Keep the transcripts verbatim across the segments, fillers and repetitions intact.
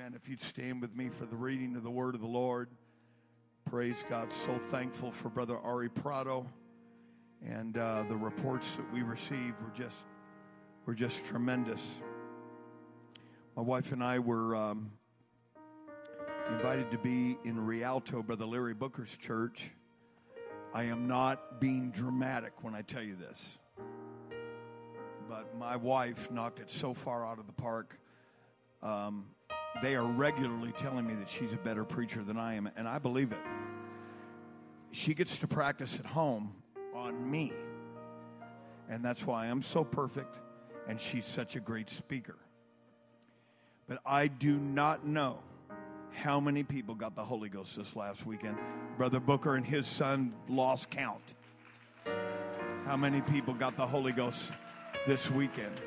Amen. If you'd stand with me for the reading of the word of the Lord. Praise God. So thankful for Brother Ari Prado. And uh, the reports that we received were just were just tremendous. My wife and I were um, invited to be in Rialto, Brother Larry Booker's church. I am not being dramatic when I tell you this, but my wife knocked it so far out of the park. Um, they are regularly telling me that she's a better preacher than I am, and I believe it. She gets to practice at home on me, and that's why I'm so perfect, and she's such a great speaker. But I do not know how many people got the Holy Ghost this last weekend. Brother Booker and his son lost count. How many people got the Holy Ghost this weekend?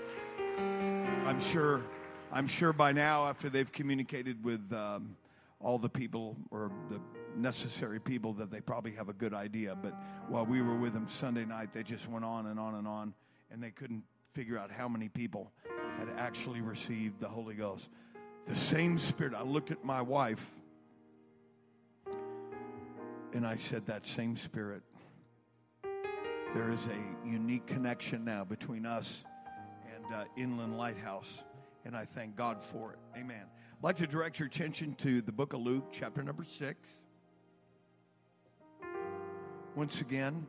I'm sure I'm sure by now, after they've communicated with um, all the people or the necessary people, that they probably have a good idea. But while we were with them Sunday night, they just went on and on and on, and they couldn't figure out how many people had actually received the Holy Ghost. The same Spirit. I looked at my wife, and I said, that same Spirit. There is a unique connection now between us and uh, Inland Lighthouse, and I thank God for it. Amen. I'd like to direct your attention to the book of Luke, chapter number six. Once again,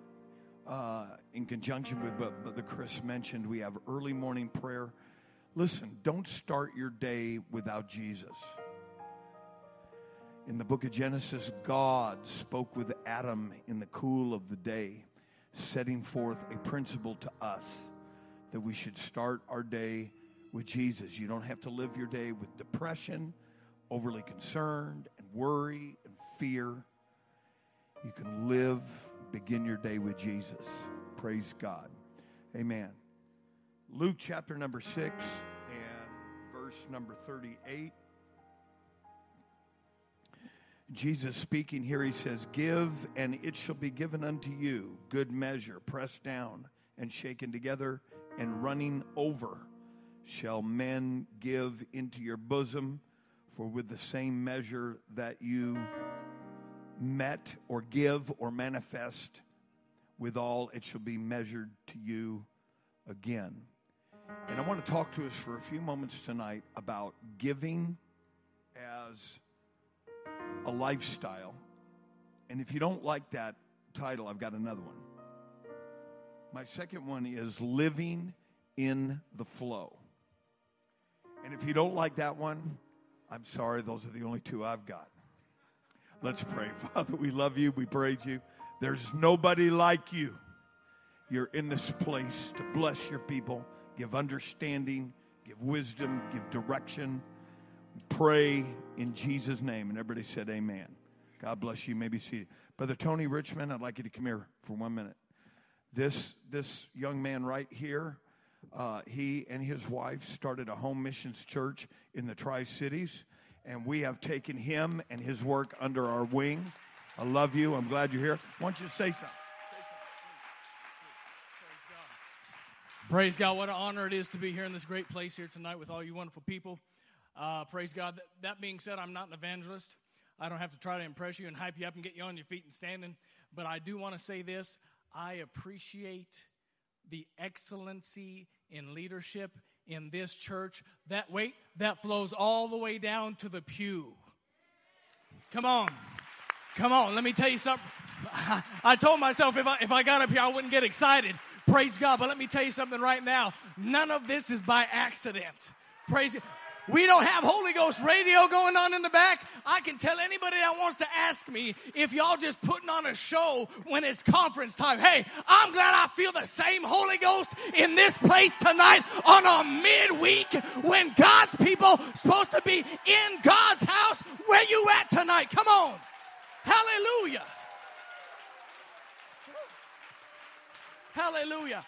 uh, in conjunction with what Brother Chris mentioned, we have early morning prayer. Listen, don't start your day without Jesus. In the book of Genesis, God spoke with Adam in the cool of the day, setting forth a principle to us that we should start our day with Jesus. You don't have to live your day with depression, overly concerned, and worry, and fear. You can live, begin your day with Jesus. Praise God. Amen. Luke chapter number six and verse number thirty-eight. Jesus speaking here, he says, give, and it shall be given unto you, good measure, pressed down and shaken together and running over, shall men give into your bosom, for with the same measure that you met or give or manifest, withal it shall be measured to you again. And I want to talk to us for a few moments tonight about giving as a lifestyle. And if you don't like that title, I've got another one. My second one is living in the flow. And if you don't like that one, I'm sorry, those are the only two I've got. Let's pray. Father, we love you. We praise you. There's nobody like you. You're in this place to bless your people, give understanding, give wisdom, give direction. Pray in Jesus' name. And everybody said amen. God bless you. You may be seated. Brother Tony Richmond, I'd like you to come here for one minute. This this young man right here, uh, he and his wife started a home missions church in the Tri-Cities, and we have taken him and his work under our wing. I love you. I'm glad you're here. Why don't you say something? Praise God. What an honor it is to be here in this great place here tonight with all you wonderful people. Uh, praise God. That, that being said, I'm not an evangelist. I don't have to try to impress you and hype you up and get you on your feet and standing. But I do want to say this. I appreciate the excellency in leadership in this church. That weight, that flows all the way down to the pew. Come on. Come on. Let me tell you something. I told myself if I, if I got up here, I wouldn't get excited. Praise God. But let me tell you something right now. None of this is by accident. Praise God. We don't have Holy Ghost radio going on in the back. I can tell anybody that wants to ask me if y'all just putting on a show when it's conference time. Hey, I'm glad I feel the same Holy Ghost in this place tonight on a midweek when God's people supposed to be in God's house. Where you at tonight? Come on. Hallelujah. Hallelujah.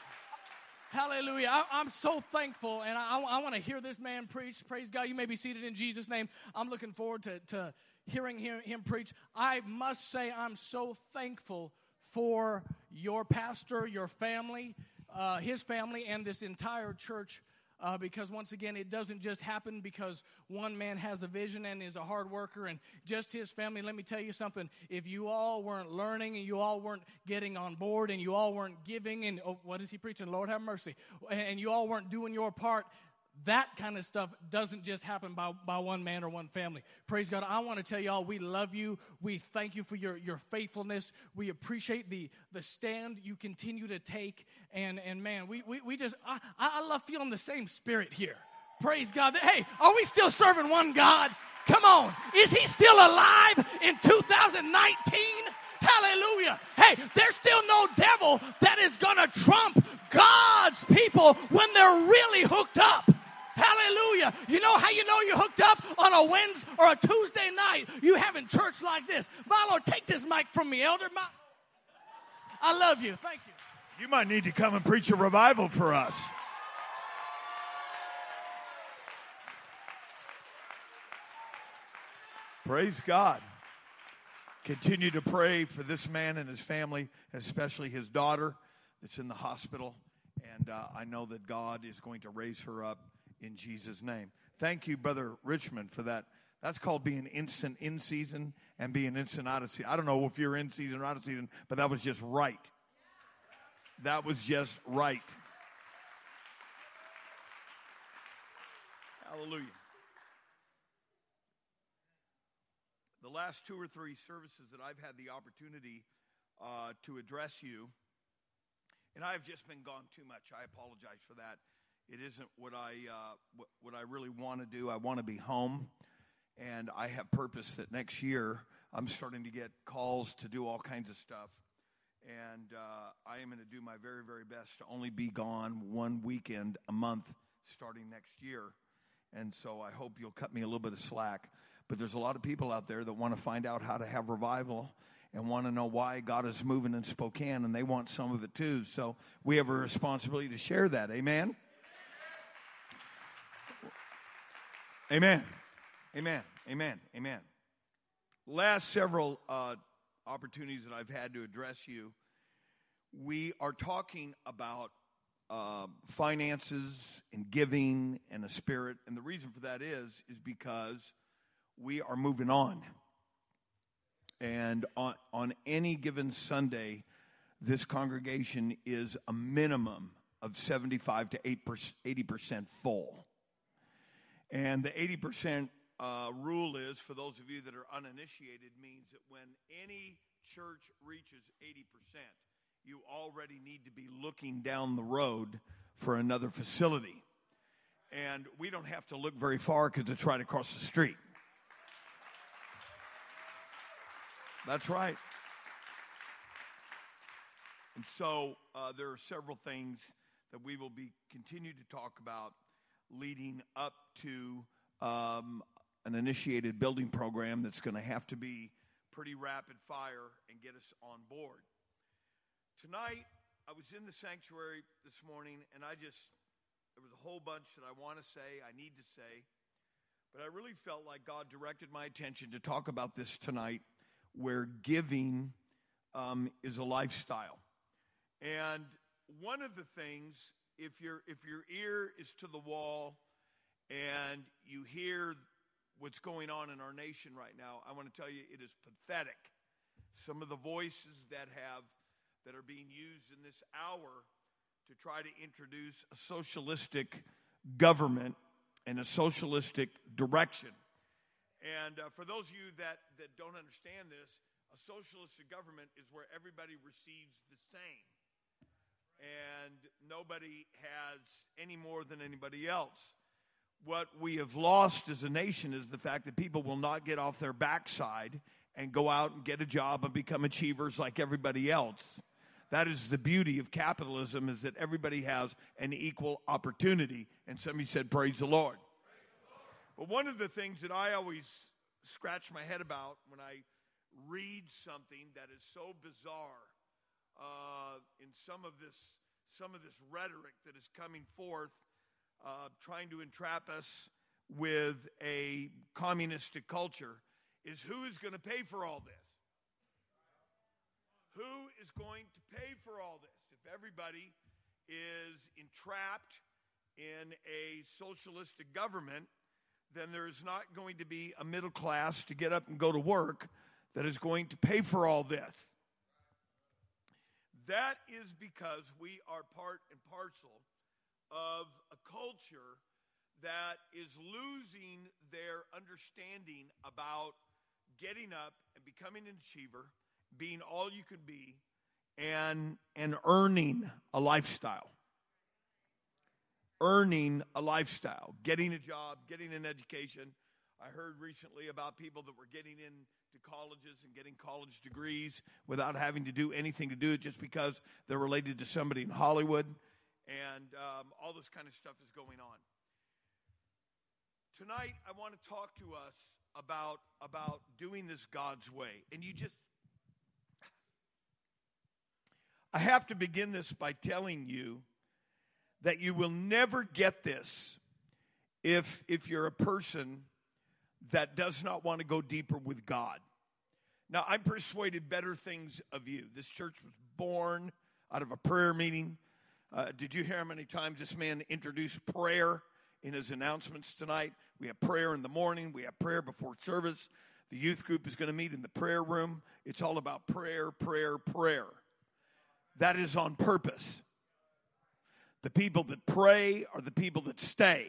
Hallelujah. I, I'm so thankful, and I, I want to hear this man preach. Praise God. You may be seated in Jesus' name. I'm looking forward to, to hearing him, him preach. I must say I'm so thankful for your pastor, your family, uh, his family, and this entire church uh, because once again, it doesn't just happen because one man has a vision and is a hard worker and just his family. Let me tell you something. If you all weren't learning and you all weren't getting on board and you all weren't giving and oh, what is he preaching? Lord have mercy. And you all weren't doing your part, that kind of stuff doesn't just happen by, by one man or one family. Praise God. I want to tell y'all we love you. We thank you for your, your faithfulness. We appreciate the the stand you continue to take. And, and man, we we, we just, I, I love feeling the same spirit here. Praise God. Hey, are we still serving one God? Come on. Is he still alive in two thousand nineteen? Hallelujah. Hey, there's still no devil that is going to trump God's people when they're really hooked up. Hallelujah. You know how you know you're hooked up? On a Wednesday or a Tuesday night, you having church like this. Milo, take this mic from me, Elder. My, I love you. Thank you. You might need to come and preach a revival for us. Praise God. Continue to pray for this man and his family, especially his daughter that's in the hospital. And uh, I know that God is going to raise her up in Jesus' name. Thank you, Brother Richmond, for that. That's called being instant in season and being instant out of season. I don't know if you're in season or out of season, but that was just right. That was just right. Hallelujah. The last two or three services that I've had the opportunity uh, to address you, and I've just been gone too much. I apologize for that. It isn't what I uh, what, what I really want to do. I want to be home, and I have purpose that next year I'm starting to get calls to do all kinds of stuff, and uh, I am going to do my very, very best to only be gone one weekend a month starting next year, and so I hope you'll cut me a little bit of slack. But there's a lot of people out there that want to find out how to have revival and want to know why God is moving in Spokane, and they want some of it too. So we have a responsibility to share that. Amen? Amen, amen, amen, amen. Last several uh, opportunities that I've had to address you, we are talking about uh, finances and giving and a spirit, and the reason for that is is because we are moving on. And on, on any given Sunday, this congregation is a minimum of seventy-five to eighty percent full. And the eighty percent uh, rule is, for those of you that are uninitiated, means that when any church reaches eighty percent, you already need to be looking down the road for another facility. And we don't have to look very far because it's right across the street. That's right. And so uh, there are several things that we will be continue to talk about leading up to um, an initiated building program that's going to have to be pretty rapid fire and get us on board. Tonight, I was in the sanctuary this morning, and I just, there was a whole bunch that I want to say, I need to say, but I really felt like God directed my attention to talk about this tonight, where giving um, is a lifestyle. And one of the things, If your if your ear is to the wall and you hear what's going on in our nation right now, I want to tell you it is pathetic. Some of the voices that have that are being used in this hour to try to introduce a socialistic government and a socialistic direction. And uh, for those of you that, that don't understand this, a socialistic government is where everybody receives the same. And nobody has any more than anybody else. What we have lost as a nation is the fact that people will not get off their backside and go out and get a job and become achievers like everybody else. That is the beauty of capitalism, is that everybody has an equal opportunity. And somebody said, praise the Lord. Praise the Lord. But one of the things that I always scratch my head about when I read something that is so bizarre Uh, in some of this, some of this rhetoric that is coming forth, uh, trying to entrap us with a communistic culture, is who is going to pay for all this? Who is going to pay for all this? If everybody is entrapped in a socialistic government, then there's not going to be a middle class to get up and go to work that is going to pay for all this. That is because we are part and parcel of a culture that is losing their understanding about getting up and becoming an achiever, being all you could be, and and earning a lifestyle. Earning a lifestyle, getting a job, getting an education. I heard recently about people that were getting into colleges and getting college degrees without having to do anything to do it just because they're related to somebody in Hollywood, and um, all this kind of stuff is going on. Tonight, I want to talk to us about, about doing this God's way. And you just, I have to begin this by telling you that you will never get this if, if you're a person that does not want to go deeper with God. Now, I'm persuaded better things of you. This church was born out of a prayer meeting. Uh, did you hear how many times this man introduced prayer in his announcements tonight? We have prayer in the morning. We have prayer before service. The youth group is going to meet in the prayer room. It's all about prayer, prayer, prayer. That is on purpose. The people that pray are the people that stay.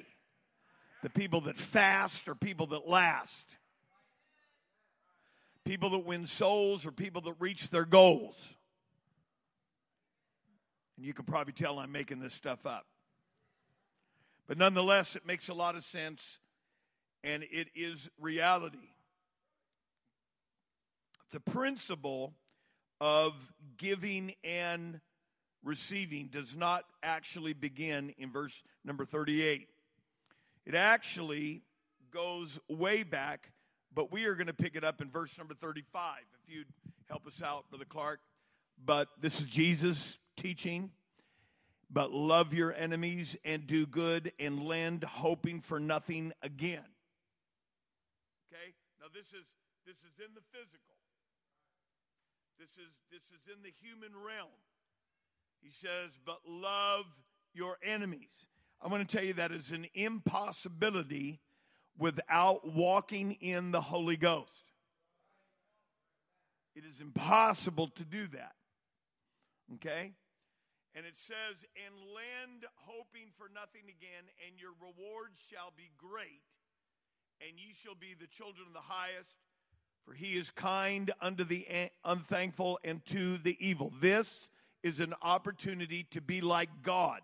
The people that fast are people that last. People that win souls are people that reach their goals. And you can probably tell I'm making this stuff up. But nonetheless, it makes a lot of sense, and it is reality. The principle of giving and receiving does not actually begin in verse number thirty-eight. It actually goes way back, but we are going to pick it up in verse number thirty-five. If you'd help us out, Brother Clark. But this is Jesus teaching. But love your enemies and do good and lend, hoping for nothing again. Okay? Now this is this is in the physical. This is this is in the human realm. He says, but love your enemies. I'm going to tell you that is an impossibility without walking in the Holy Ghost. It is impossible to do that. Okay? And it says, and lend hoping for nothing again, and your reward shall be great, and ye shall be the children of the highest, for he is kind unto the unthankful and to the evil. This is an opportunity to be like God.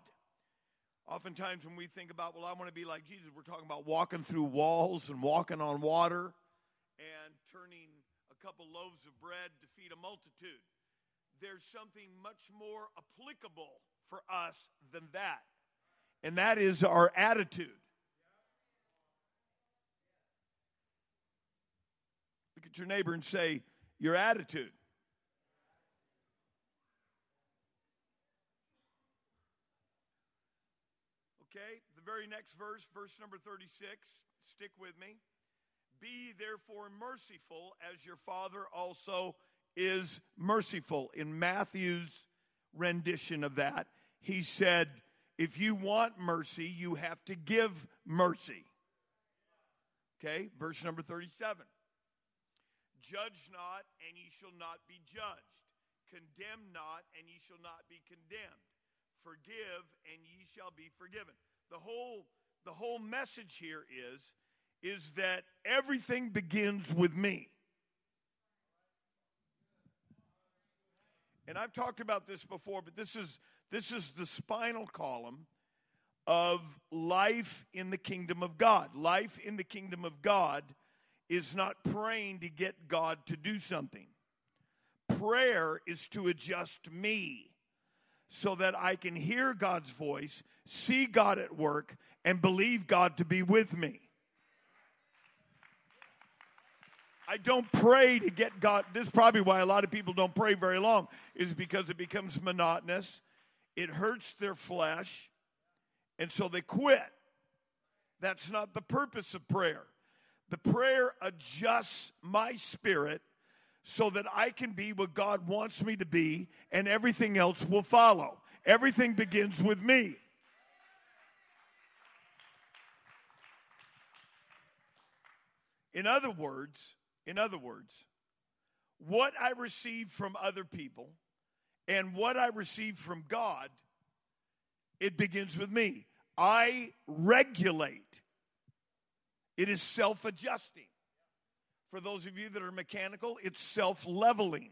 Oftentimes when we think about, well, I want to be like Jesus, we're talking about walking through walls and walking on water and turning a couple loaves of bread to feed a multitude. There's something much more applicable for us than that, and that is our attitude. Look at your neighbor and say, your attitude. Okay, the very next verse, verse number thirty-six, stick with me. Be therefore merciful as your Father also is merciful. In Matthew's rendition of that, he said, if you want mercy, you have to give mercy. Okay, verse number thirty-seven. Judge not, and ye shall not be judged. Condemn not, and ye shall not be condemned. Forgive, and ye shall be forgiven. The whole, the whole message here is, is that everything begins with me. And I've talked about this before, but this is this is the spinal column of life in the kingdom of God. Life in the kingdom of God is not praying to get God to do something. Prayer is to adjust me so that I can hear God's voice, see God at work, and believe God to be with me. I don't pray to get God. This is probably why a lot of people don't pray very long, is because it becomes monotonous. It hurts their flesh, and so they quit. That's not the purpose of prayer. The prayer adjusts my spirit so that I can be what God wants me to be, and everything else will follow. Everything begins with me. In other words, in other words, what I received from other people and what I received from God, it begins with me. I regulate. It is self-adjusting. For those of you that are mechanical, it's self-leveling.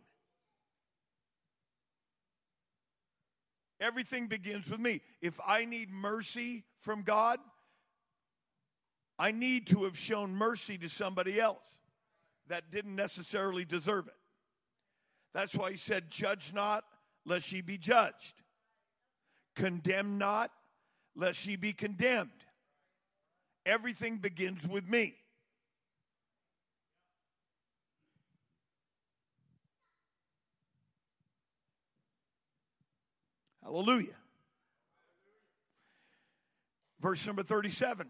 Everything begins with me. If I need mercy from God, I need to have shown mercy to somebody else that didn't necessarily deserve it. That's why he said, judge not, lest ye be judged. Condemn not, lest ye be condemned. Everything begins with me. Hallelujah. Verse number thirty-seven.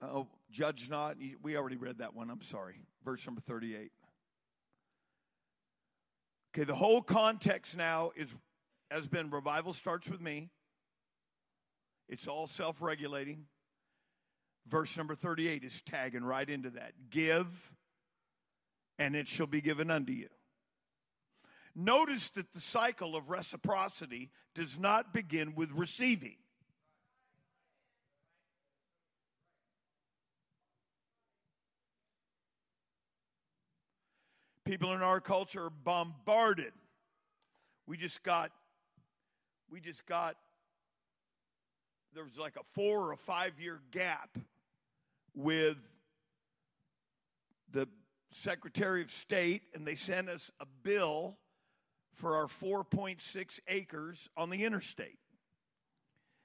Oh, judge not. We already read that one. I'm sorry. Verse number thirty-eight. Okay, the whole context now is has been revival starts with me. It's all self-regulating. Verse number thirty-eight is tagging right into that. Give, and it shall be given unto you. Notice that the cycle of reciprocity does not begin with receiving. People in our culture are bombarded. We just got, we just got, there was like a four or a five-year gap with the Secretary of State, and they sent us a bill for our four point six acres on the interstate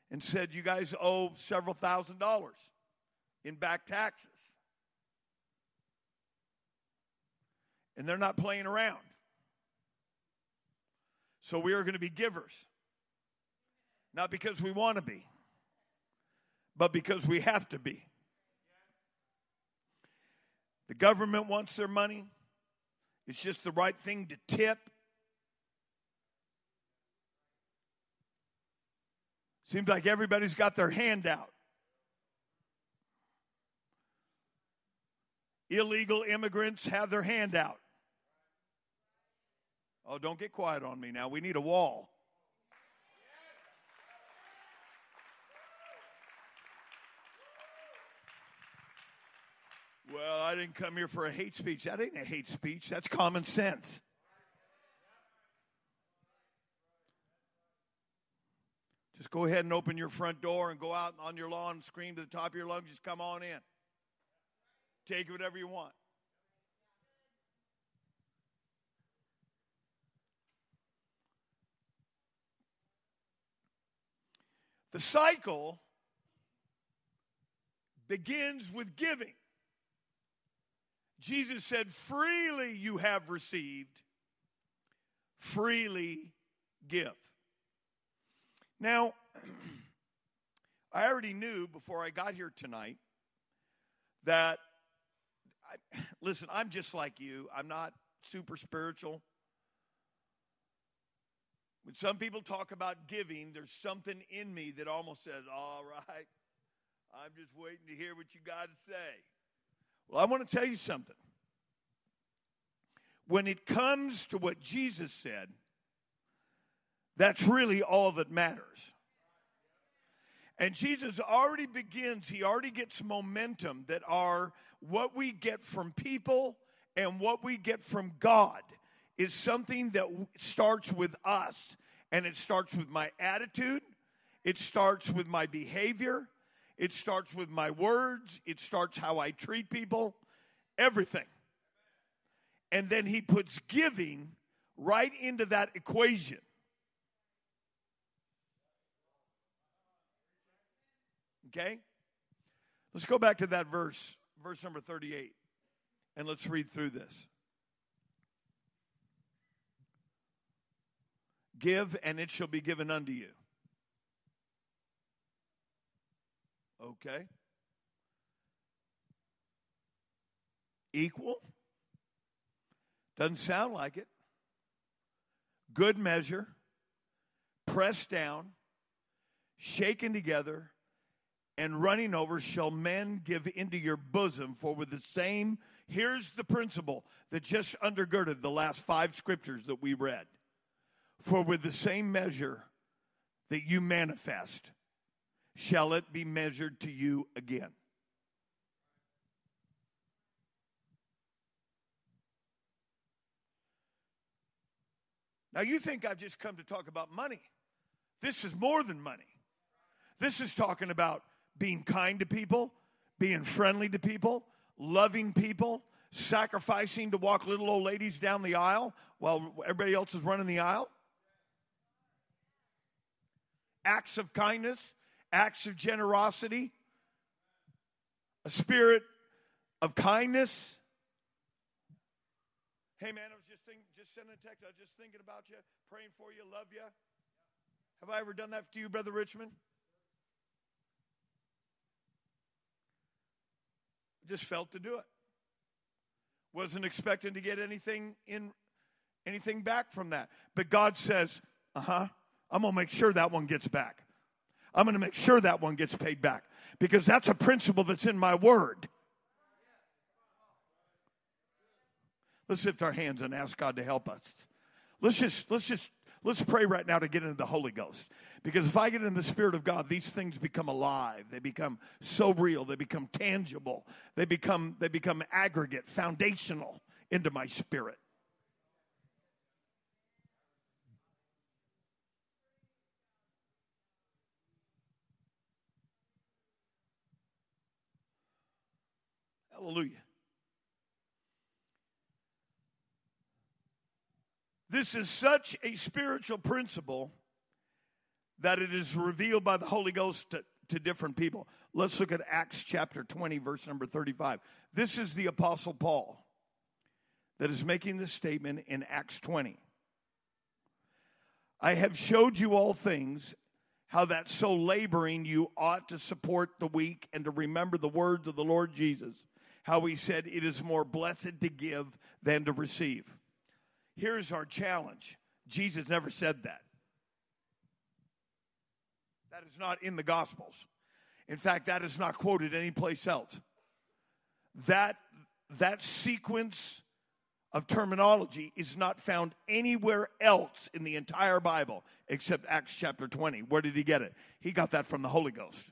and said, you guys owe several thousand dollars in back taxes. And they're not playing around. So we are going to be givers. Not because we want to be, but because we have to be. The government wants their money. It's just the right thing to tip. Seems like everybody's got their hand out. Illegal immigrants have their hand out. Oh, don't get quiet on me now. We need a wall. Well, I didn't come here for a hate speech. That ain't a hate speech. That's common sense. Just go ahead and open your front door and go out on your lawn and scream to the top of your lungs. Just come on in. Take whatever you want. The cycle begins with giving. Jesus said, freely you have received, freely give. Now, I already knew before I got here tonight that, I, listen, I'm just like you. I'm not super spiritual. When some people talk about giving, there's something in me that almost says, all right, I'm just waiting to hear what you got to say. Well, I want to tell you something. When it comes to what Jesus said, that's really all that matters. And Jesus already begins, he already gets momentum that are what we get from people and what we get from God is something that starts with us. And it starts with my attitude. It starts with my behavior. It starts with my words. It starts how I treat people, everything. And then he puts giving right into that equation. Okay? Let's go back to that verse, verse number thirty-eight, and let's read through this. Give, and it shall be given unto you. Okay. Equal? Doesn't sound like it. Good measure, pressed down, shaken together, and running over shall men give into your bosom, for with the same, here's the principle that just undergirded the last five scriptures that we read. For with the same measure that you manifest, shall it be measured to you again. Now you think I've just come to talk about money. This is more than money. This is talking about being kind to people, being friendly to people, loving people, sacrificing to walk little old ladies down the aisle while everybody else is running the aisle. Acts of kindness, acts of generosity, a spirit of kindness. Hey, man, I was just thinking, just sending a text. I was just thinking about you, praying for you, love you. Have I ever done that to you, Brother Richmond? Just felt to do it. Wasn't expecting to get anything in, anything back from that. But God says, uh-huh, I'm going to make sure that one gets back. I'm going to make sure that one gets paid back. Because that's a principle that's in my word. Let's lift our hands and ask God to help us. Let's just, let's just, let's pray right now to get into the Holy Ghost. Because if I get in the Spirit of God, these things become alive. They become so real. They become tangible. They become, they become aggregate, foundational into my spirit. Hallelujah. This is such a spiritual principle that it is revealed by the Holy Ghost to, to different people. Let's look at Acts chapter twenty, verse number thirty-five. This is the Apostle Paul that is making this statement in Acts twenty. I have showed you all things, how that so laboring you ought to support the weak and to remember the words of the Lord Jesus, how he said, it is more blessed to give than to receive. Here's our challenge. Jesus never said that. That is not in the Gospels. In fact, that is not quoted anyplace else. That, that sequence of terminology is not found anywhere else in the entire Bible except Acts chapter twenty. Where did he get it? He got that from the Holy Ghost.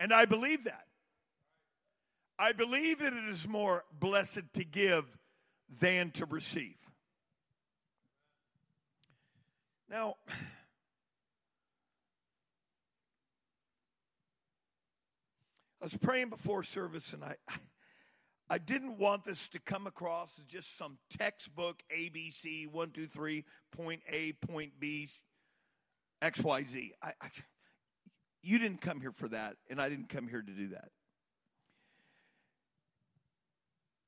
And I believe that. I believe that it is more blessed to give than to receive. Now, I was praying before service, and I, I didn't want this to come across as just some textbook A B C, one, two, three, point A, point B, X, Y, Z. I, I, you didn't come here for that, and I didn't come here to do that.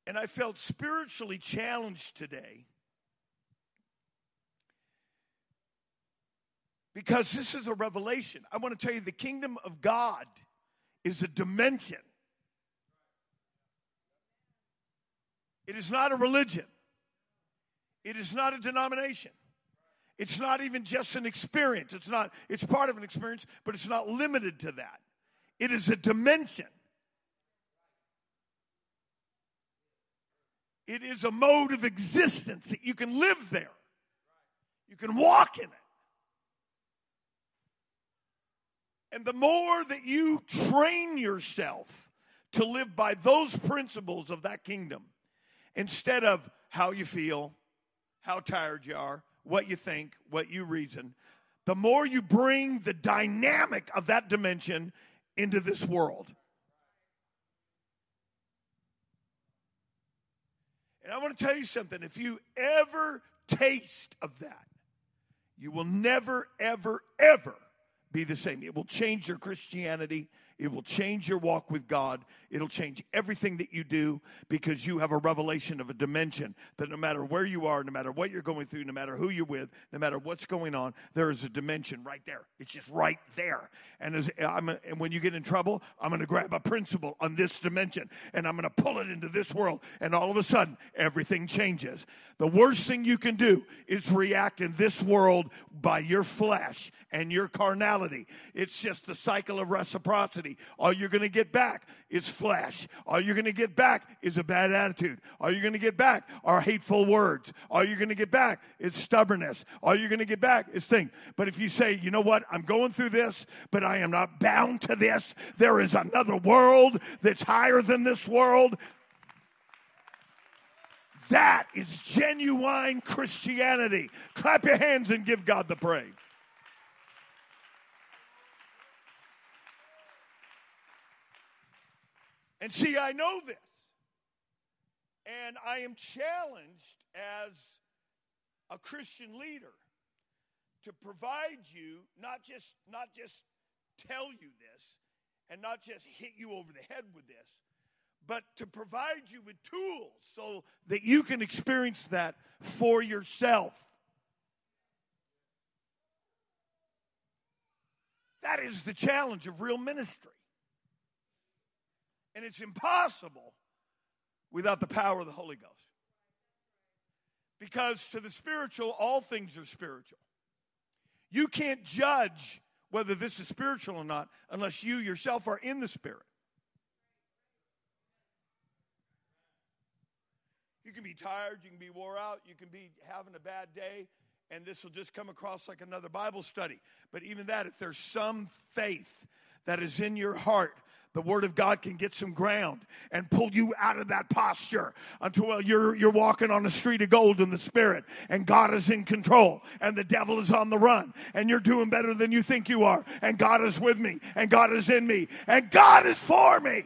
And I felt spiritually challenged today because this is a revelation. I want to tell you, the kingdom of God is a dimension. It is not a religion. It is not a denomination. It's not even just an experience. It's not, it's part of an experience, but it's not limited to that. It is a dimension. It is a mode of existence that you can live there. You can walk in it. And the more that you train yourself to live by those principles of that kingdom, instead of how you feel, how tired you are, what you think, what you reason, the more you bring the dynamic of that dimension into this world. And I want to tell you something. If you ever taste of that, you will never, ever, ever be the same. It will change your Christianity. It will change your walk with God. It'll change everything that you do because you have a revelation of a dimension that no matter where you are, no matter what you're going through, no matter who you're with, no matter what's going on, there is a dimension right there. It's just right there. And, as, I'm a, and when you get in trouble, I'm going to grab a principle on this dimension, and I'm going to pull it into this world, and all of a sudden, everything changes. The worst thing you can do is react in this world by your flesh and your carnality. It's just the cycle of reciprocity. All you're going to get back is flesh. All you're going to get back is a bad attitude. All you're going to get back are hateful words. All you're going to get back is stubbornness. All you're going to get back is things. But if you say, you know what, I'm going through this, but I am not bound to this. There is another world that's higher than this world. That is genuine Christianity. Clap your hands and give God the praise. And see, I know this, and I am challenged as a Christian leader to provide you, not just, not just tell you this, and not just hit you over the head with this, but to provide you with tools so that you can experience that for yourself. That is the challenge of real ministry. And it's impossible without the power of the Holy Ghost. Because to the spiritual, all things are spiritual. You can't judge whether this is spiritual or not unless you yourself are in the Spirit. You can be tired, you can be wore out, you can be having a bad day, and this will just come across like another Bible study. But even that, if there's some faith that is in your heart, the Word of God can get some ground and pull you out of that posture until you're, you're walking on a street of gold in the Spirit, and God is in control, and the devil is on the run, and you're doing better than you think you are, and God is with me, and God is in me, and God is for me.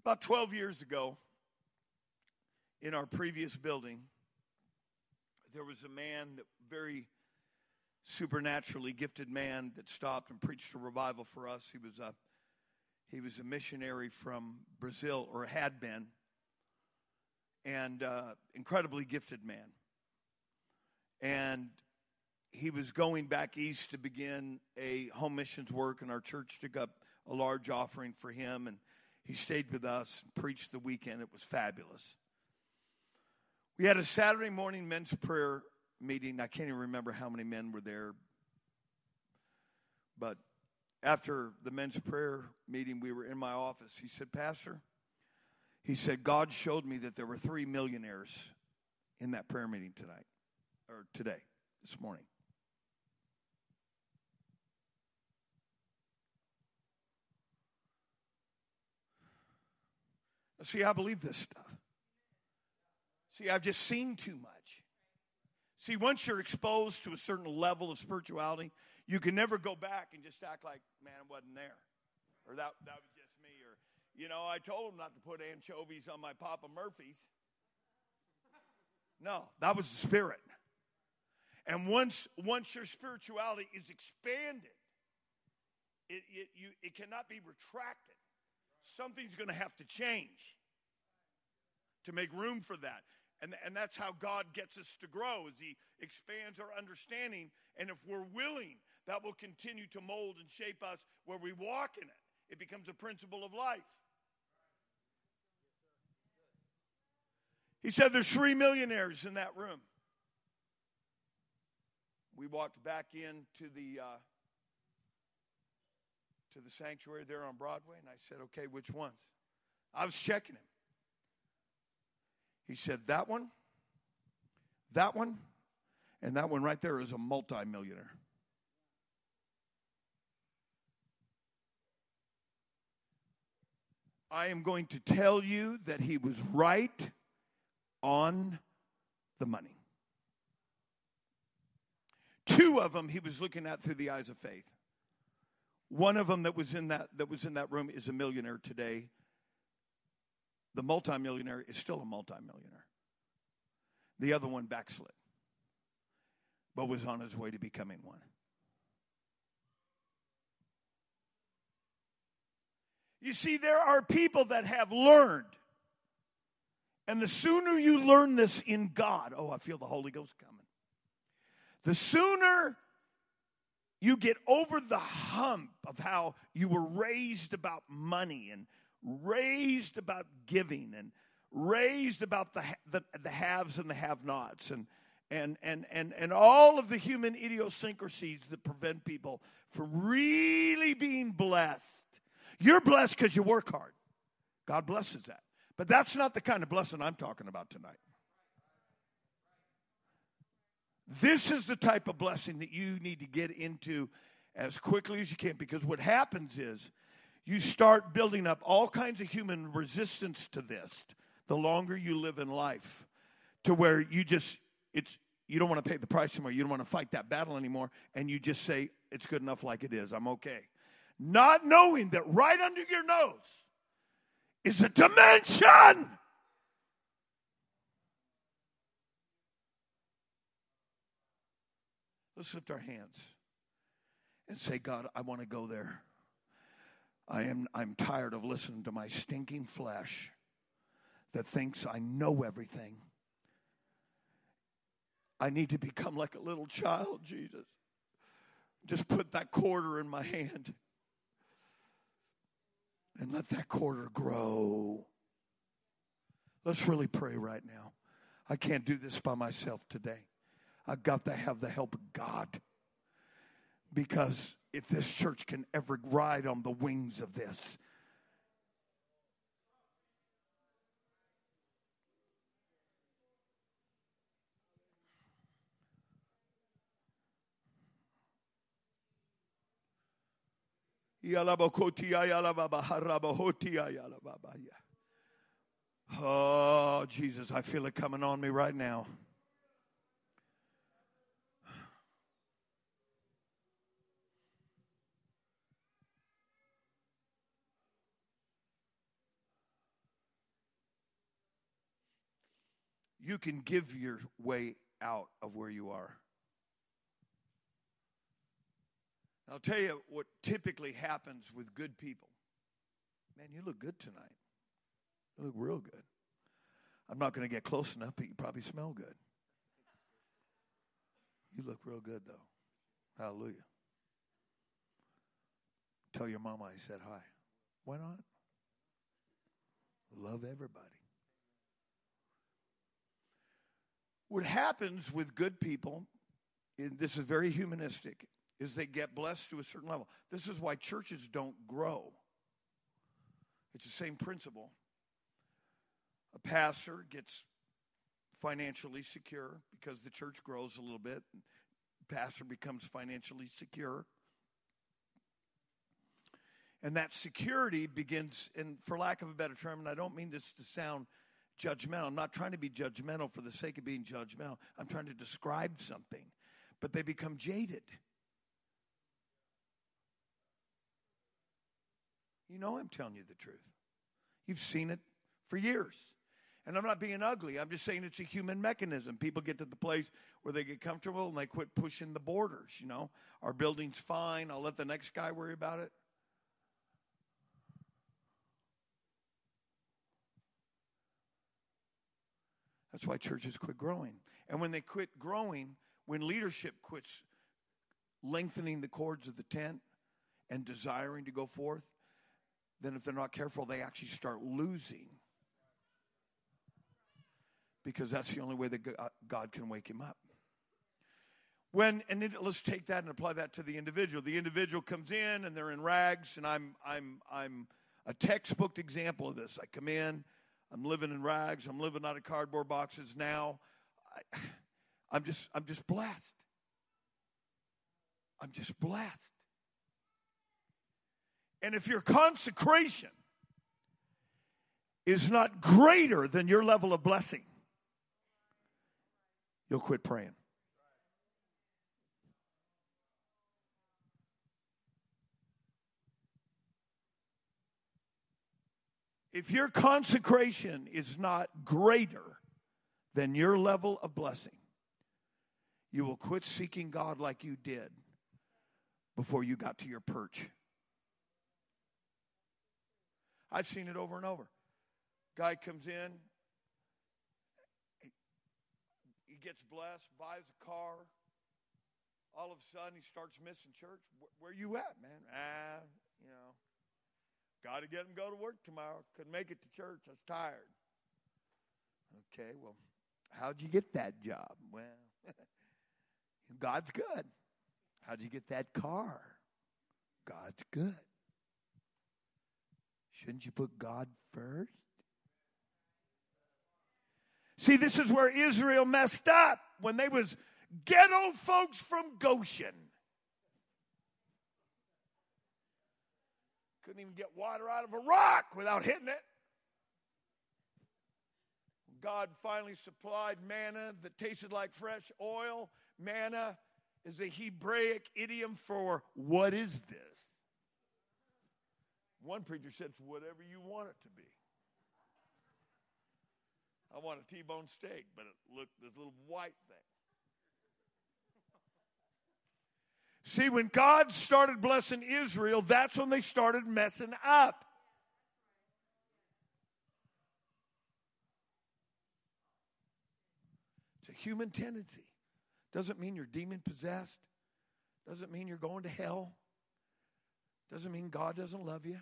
About twelve years ago, in our previous building, there was a man, that very supernaturally gifted man, that stopped and preached a revival for us. He was a he was a missionary from Brazil, or had been, and uh, incredibly gifted man. And he was going back east to begin a home missions work, and our church took up a large offering for him, and he stayed with us, preached the weekend. It was fabulous. We had a Saturday morning men's prayer meeting. I can't even remember how many men were there. But after the men's prayer meeting, we were in my office. He said, Pastor, he said, God showed me that there were three millionaires in that prayer meeting tonight, or today, this morning. See, I believe this stuff. See, I've just seen too much. See, once you're exposed to a certain level of spirituality, you can never go back and just act like, man, I wasn't there. Or that that was just me. Or, you know, I told him not to put anchovies on my Papa Murphy's. No, that was the Spirit. And once once your spirituality is expanded, it it, you, it cannot be retracted. Something's going to have to change to make room for that. And, and that's how God gets us to grow, as he expands our understanding. And if we're willing, that will continue to mold and shape us where we walk in it. It becomes a principle of life. He said there's three millionaires in that room. We walked back into the, uh, to the sanctuary there on Broadway, and I said, okay, which ones? I was checking him. He said, that one, that one, and that one right there is a multimillionaire. I am going to tell you that he was right on the money. Two of them he was looking at through the eyes of faith. One of them that was in that that was in that room is a millionaire today. The multimillionaire is still a multimillionaire. The other one backslid, but was on his way to becoming one. You see, there are people that have learned. And the sooner you learn this in God, oh, I feel the Holy Ghost coming. The sooner you get over the hump of how you were raised about money and raised about giving and raised about the the, the haves and the have-nots and, and, and, and, and all of the human idiosyncrasies that prevent people from really being blessed. You're blessed because you work hard. God blesses that. But that's not the kind of blessing I'm talking about tonight. This is the type of blessing that you need to get into as quickly as you can, because what happens is you start building up all kinds of human resistance to this the longer you live in life, to where you just, it's you don't want to pay the price anymore. You don't want to fight that battle anymore, and you just say, it's good enough like it is. I'm okay. Not knowing that right under your nose is a dimension Let's lift our hands and say, God, I want to go there. I am I'm tired of listening to my stinking flesh that thinks I know everything. I need to become like a little child, Jesus. Just put that quarter in my hand and let that quarter grow. Let's really pray right now. I can't do this by myself today. I've got to have the help of God. Because if this church can ever ride on the wings of this, oh, Jesus, I feel it coming on me right now. You can give your way out of where you are. I'll tell you what typically happens with good people. Man, you look good tonight. You look real good. I'm not going to get close enough, but you probably smell good. You look real good, though. Hallelujah. Tell your mama I said hi. Why not? Love everybody. What happens with good people, and this is very humanistic, is they get blessed to a certain level. This is why churches don't grow. It's the same principle. A pastor gets financially secure because the church grows a little bit. The pastor becomes financially secure. And that security begins, and for lack of a better term, and I don't mean this to sound judgmental. I'm not trying to be judgmental for the sake of being judgmental. I'm trying to describe something. But they become jaded. You know I'm telling you the truth. You've seen it for years. And I'm not being ugly. I'm just saying it's a human mechanism. People get to the place where they get comfortable and they quit pushing the borders, you know. Our building's fine. I'll let the next guy worry about it. That's why churches quit growing. And when they quit growing, when leadership quits lengthening the cords of the tent and desiring to go forth, then if they're not careful, they actually start losing. Because that's the only way that God can wake him up. When and it, let's take that and apply that to the individual. The individual comes in and they're in rags, and I'm I'm I'm a textbook example of this. I come in, I'm living in rags, I'm living out of cardboard boxes now. I, I'm just I'm just blessed. I'm just blessed. And if your consecration is not greater than your level of blessing, you'll quit praying. If your consecration is not greater than your level of blessing, you will quit seeking God like you did before you got to your perch. I've seen it over and over. Guy comes in, he gets blessed, buys a car. All of a sudden, he starts missing church. Where you at, man? Ah, you know, got to get him to go to work tomorrow. Couldn't make it to church. I was tired. Okay, well, how'd you get that job? Well, God's good. How'd you get that car? God's good. Shouldn't you put God first? See, this is where Israel messed up when they was ghetto folks from Goshen. Couldn't even get water out of a rock without hitting it. God finally supplied manna that tasted like fresh oil. Manna is a Hebraic idiom for what is this? One preacher said, it's whatever you want it to be. I want a T-bone steak, but it looked this little white thing. See, when God started blessing Israel, that's when they started messing up. It's a human tendency. Doesn't mean you're demon-possessed. Doesn't mean you're going to hell. Doesn't mean God doesn't love you.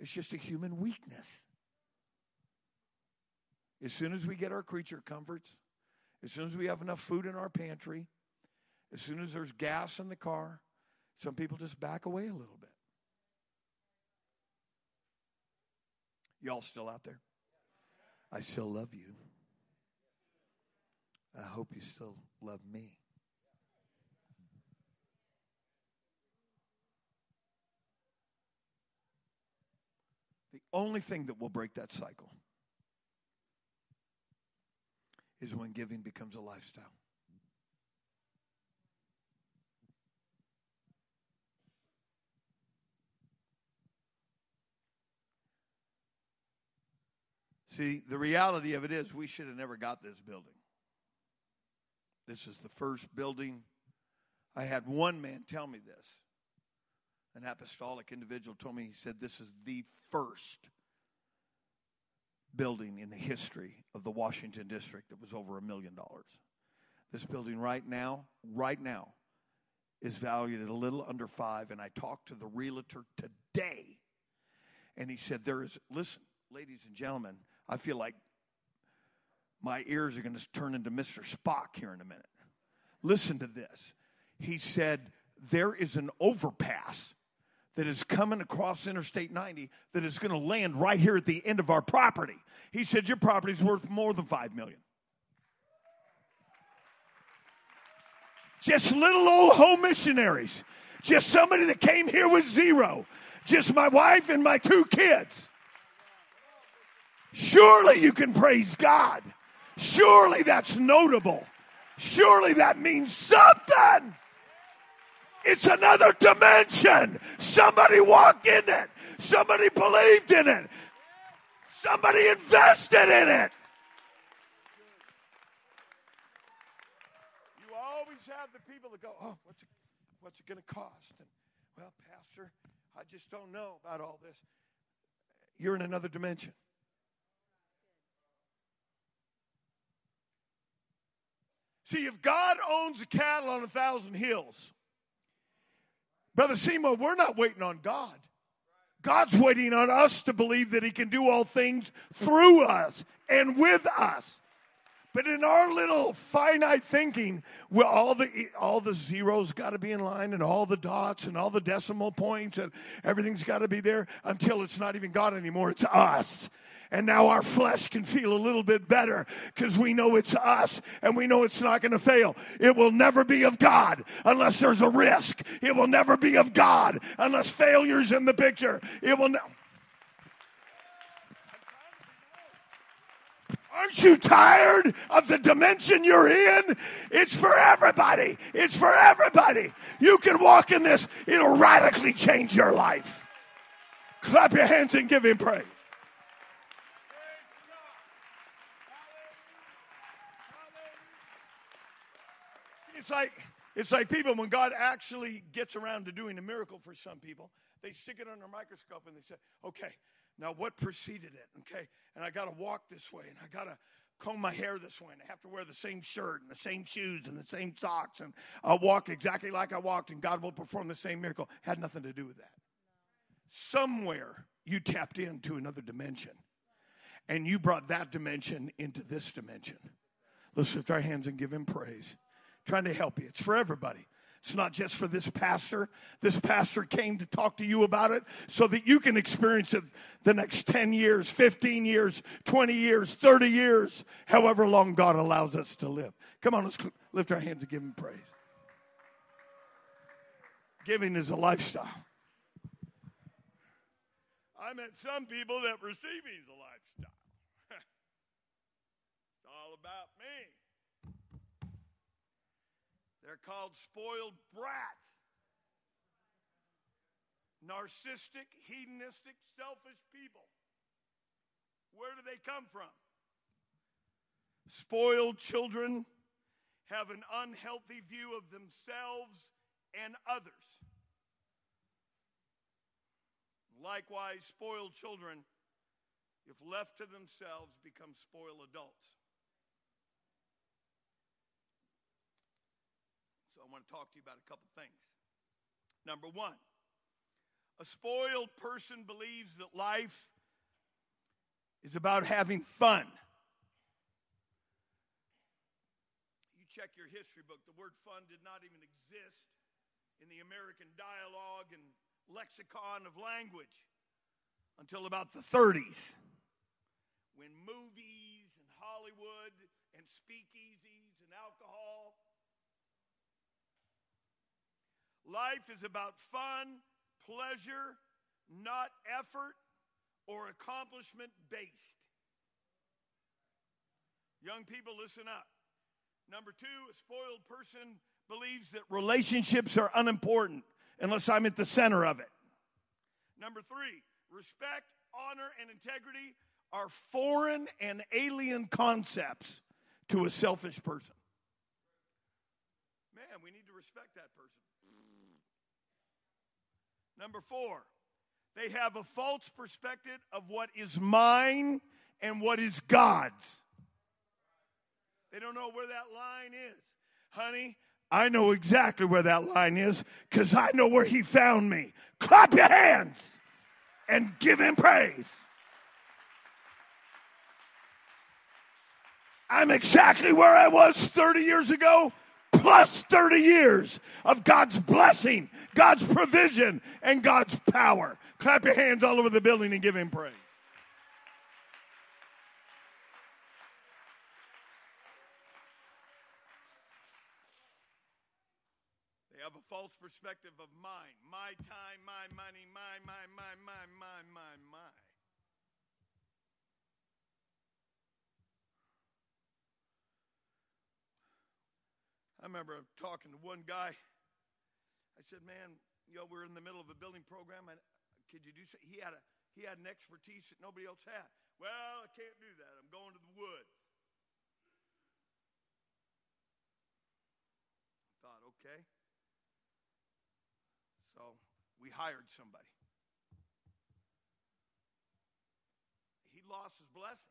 It's just a human weakness. As soon as we get our creature comforts, as soon as we have enough food in our pantry, as soon as there's gas in the car, some people just back away a little bit. Y'all still out there? I still love you. I hope you still love me. The only thing that will break that cycle is when giving becomes a lifestyle. See, the reality of it is we should have never got this building. This is the first building. I had one man tell me this. An apostolic individual told me, he said, this is the first building in the history of the Washington district that was over a million dollars. This building right now, right now, is valued at a little under five. And I talked to the realtor today. And he said, there is, listen, ladies and gentlemen, I feel like my ears are going to turn into Mister Spock here in a minute. Listen to this. He said, there is an overpass that is coming across Interstate ninety that is going to land right here at the end of our property. He said, your property's worth more than five million dollars. Just little old home missionaries. Just somebody that came here with zero. Just my wife and my two kids. Surely you can praise God. Surely that's notable. Surely that means something. It's another dimension. Somebody walked in it. Somebody believed in it. Somebody invested in it. You always have the people that go, oh, what's it, what's it going to cost? And, well, Pastor, I just don't know about all this. You're in another dimension. See, if God owns the cattle on a thousand hills, Brother Seymour, we're not waiting on God. God's waiting on us to believe that he can do all things through us and with us. But in our little finite thinking, well, all the all the zeros got to be in line and all the dots and all the decimal points and everything's got to be there until it's not even God anymore. It's us. And now our flesh can feel a little bit better because we know it's us and we know it's not going to fail. It will never be of God unless there's a risk. It will never be of God unless failure's in the picture. It will never. Aren't you tired of the dimension you're in? It's for everybody. It's for everybody. You can walk in this. It'll radically change your life. Clap your hands and give him praise. it's like it's like people, when God actually gets around to doing a miracle for some people, they stick it under a microscope and they say, okay, now what preceded it? Okay, and I got to walk this way, and I got to comb my hair this way, and I have to wear the same shirt and the same shoes and the same socks, and I'll walk exactly like I walked, and God will perform the same miracle. Had nothing to do with that. Somewhere you tapped into another dimension, and you brought that dimension into this dimension. Let's lift our hands and give him praise. Trying to help you. It's for everybody. It's not just for this pastor. This pastor came to talk to you about it so that you can experience it the next ten years, fifteen years, twenty years, thirty years, however long God allows us to live. Come on, let's lift our hands and give him praise. Giving is a lifestyle. I met some people that receiving is a lifestyle. It's all about me. They're called spoiled brats. Narcissistic, hedonistic, selfish people. Where do they come from? Spoiled children have an unhealthy view of themselves and others. Likewise, spoiled children, if left to themselves, become spoiled adults. I want to talk to you about a couple things. Number one, a spoiled person believes that life is about having fun. You check your history book, the word fun did not even exist in the American dialogue and lexicon of language until about the thirties, when movies and Hollywood and speakeasies and alcohol. Life is about fun, pleasure, not effort or accomplishment based. Young people, listen up. Number two, a spoiled person believes that relationships are unimportant unless I'm at the center of it. Number three, respect, honor, and integrity are foreign and alien concepts to a selfish person. Man, we need to respect that person. Number four, they have a false perspective of what is mine and what is God's. They don't know where that line is. Honey, I know exactly where that line is because I know where he found me. Clap your hands and give him praise. I'm exactly where I was thirty years ago. Plus thirty years of God's blessing, God's provision, and God's power. Clap your hands all over the building and give him praise. They have a false perspective of mine. My time, my money, my, my, my, my, my, my, my. I remember talking to one guy. I said, "Man, you know, we're in the middle of a building program. And could you do something?" He had a he had an expertise that nobody else had. "Well, I can't do that. I'm going to the woods." I thought, okay. So we hired somebody. He lost his blessing.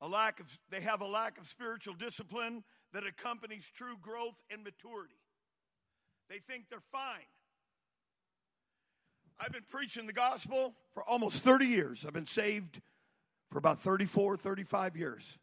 A lack of, they have a lack of spiritual discipline that accompanies true growth and maturity. They think they're fine. I've been preaching the gospel for almost thirty years. I've been saved for about thirty-four, thirty-five years.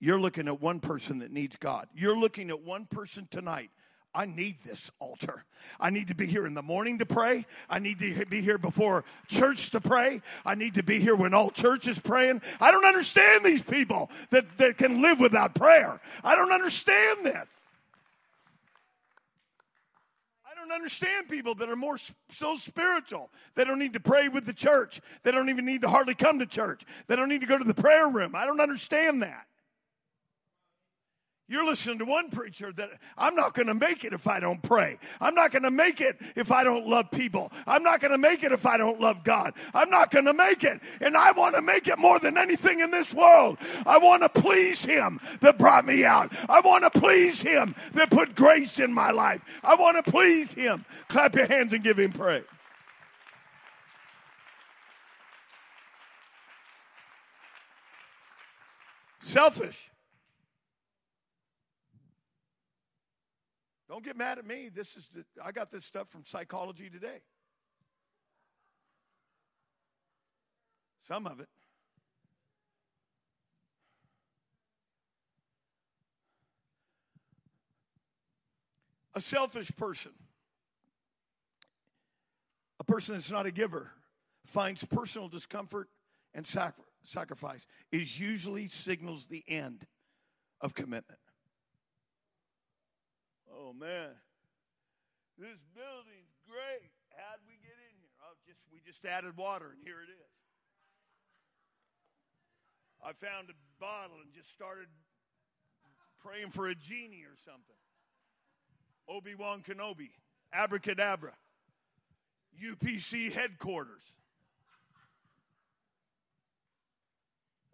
You're looking at one person that needs God. You're looking at one person tonight. I need this altar. I need to be here in the morning to pray. I need to be here before church to pray. I need to be here when all church is praying. I don't understand these people that, that can live without prayer. I don't understand this. I don't understand people that are more so spiritual. They don't need to pray with the church. They don't even need to hardly come to church. They don't need to go to the prayer room. I don't understand that. You're listening to one preacher that I'm not going to make it if I don't pray. I'm not going to make it if I don't love people. I'm not going to make it if I don't love God. I'm not going to make it. And I want to make it more than anything in this world. I want to please Him that brought me out. I want to please Him that put grace in my life. I want to please Him. Clap your hands and give Him praise. Selfish. Don't get mad at me. This is the, I got this stuff from Psychology Today. Some of it. A selfish person, a person that's not a giver, finds personal discomfort and sac- sacrifice is usually signals the end of commitment. Oh, man, this building's great. How'd we get in here? Oh, just we just added water, and here it is. I found a bottle and just started praying for a genie or something. Obi-Wan Kenobi, abracadabra, U P C headquarters.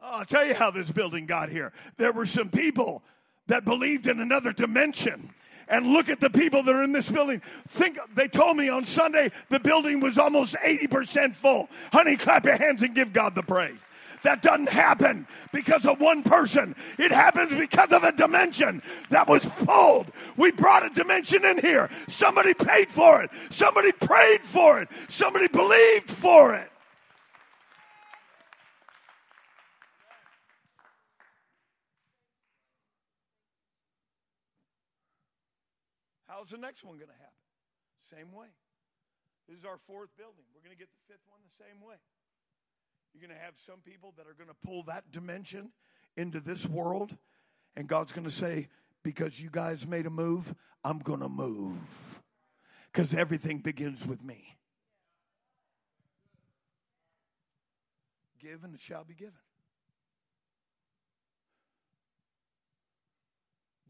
Oh, I'll tell you how this building got here. There were some people that believed in another dimension. And look at the people that are in this building. Think, they told me on Sunday the building was almost eighty percent full. Honey, clap your hands and give God the praise. That doesn't happen because of one person. It happens because of a dimension that was pulled. We brought a dimension in here. Somebody paid for it. Somebody prayed for it. Somebody believed for it. How's the next one going to happen? Same way. This is our fourth building. We're going to get the fifth one the same way. You're going to have some people that are going to pull that dimension into this world, and God's going to say, because you guys made a move, I'm going to move. Because everything begins with me. Give and it shall be given.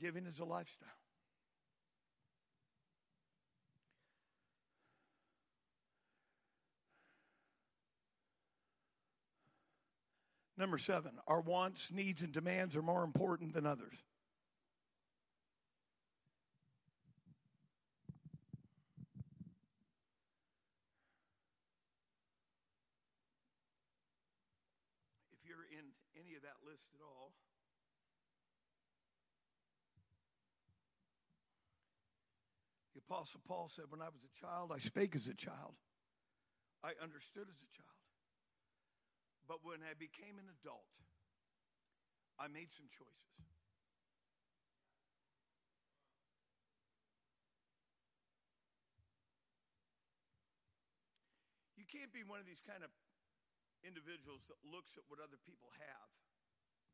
Giving is a lifestyle. Number seven, our wants, needs, and demands are more important than others. If you're in any of that list at all, the Apostle Paul said, when I was a child, I spake as a child. I understood as a child. But when I became an adult, I made some choices. You can't be one of these kind of individuals that looks at what other people have.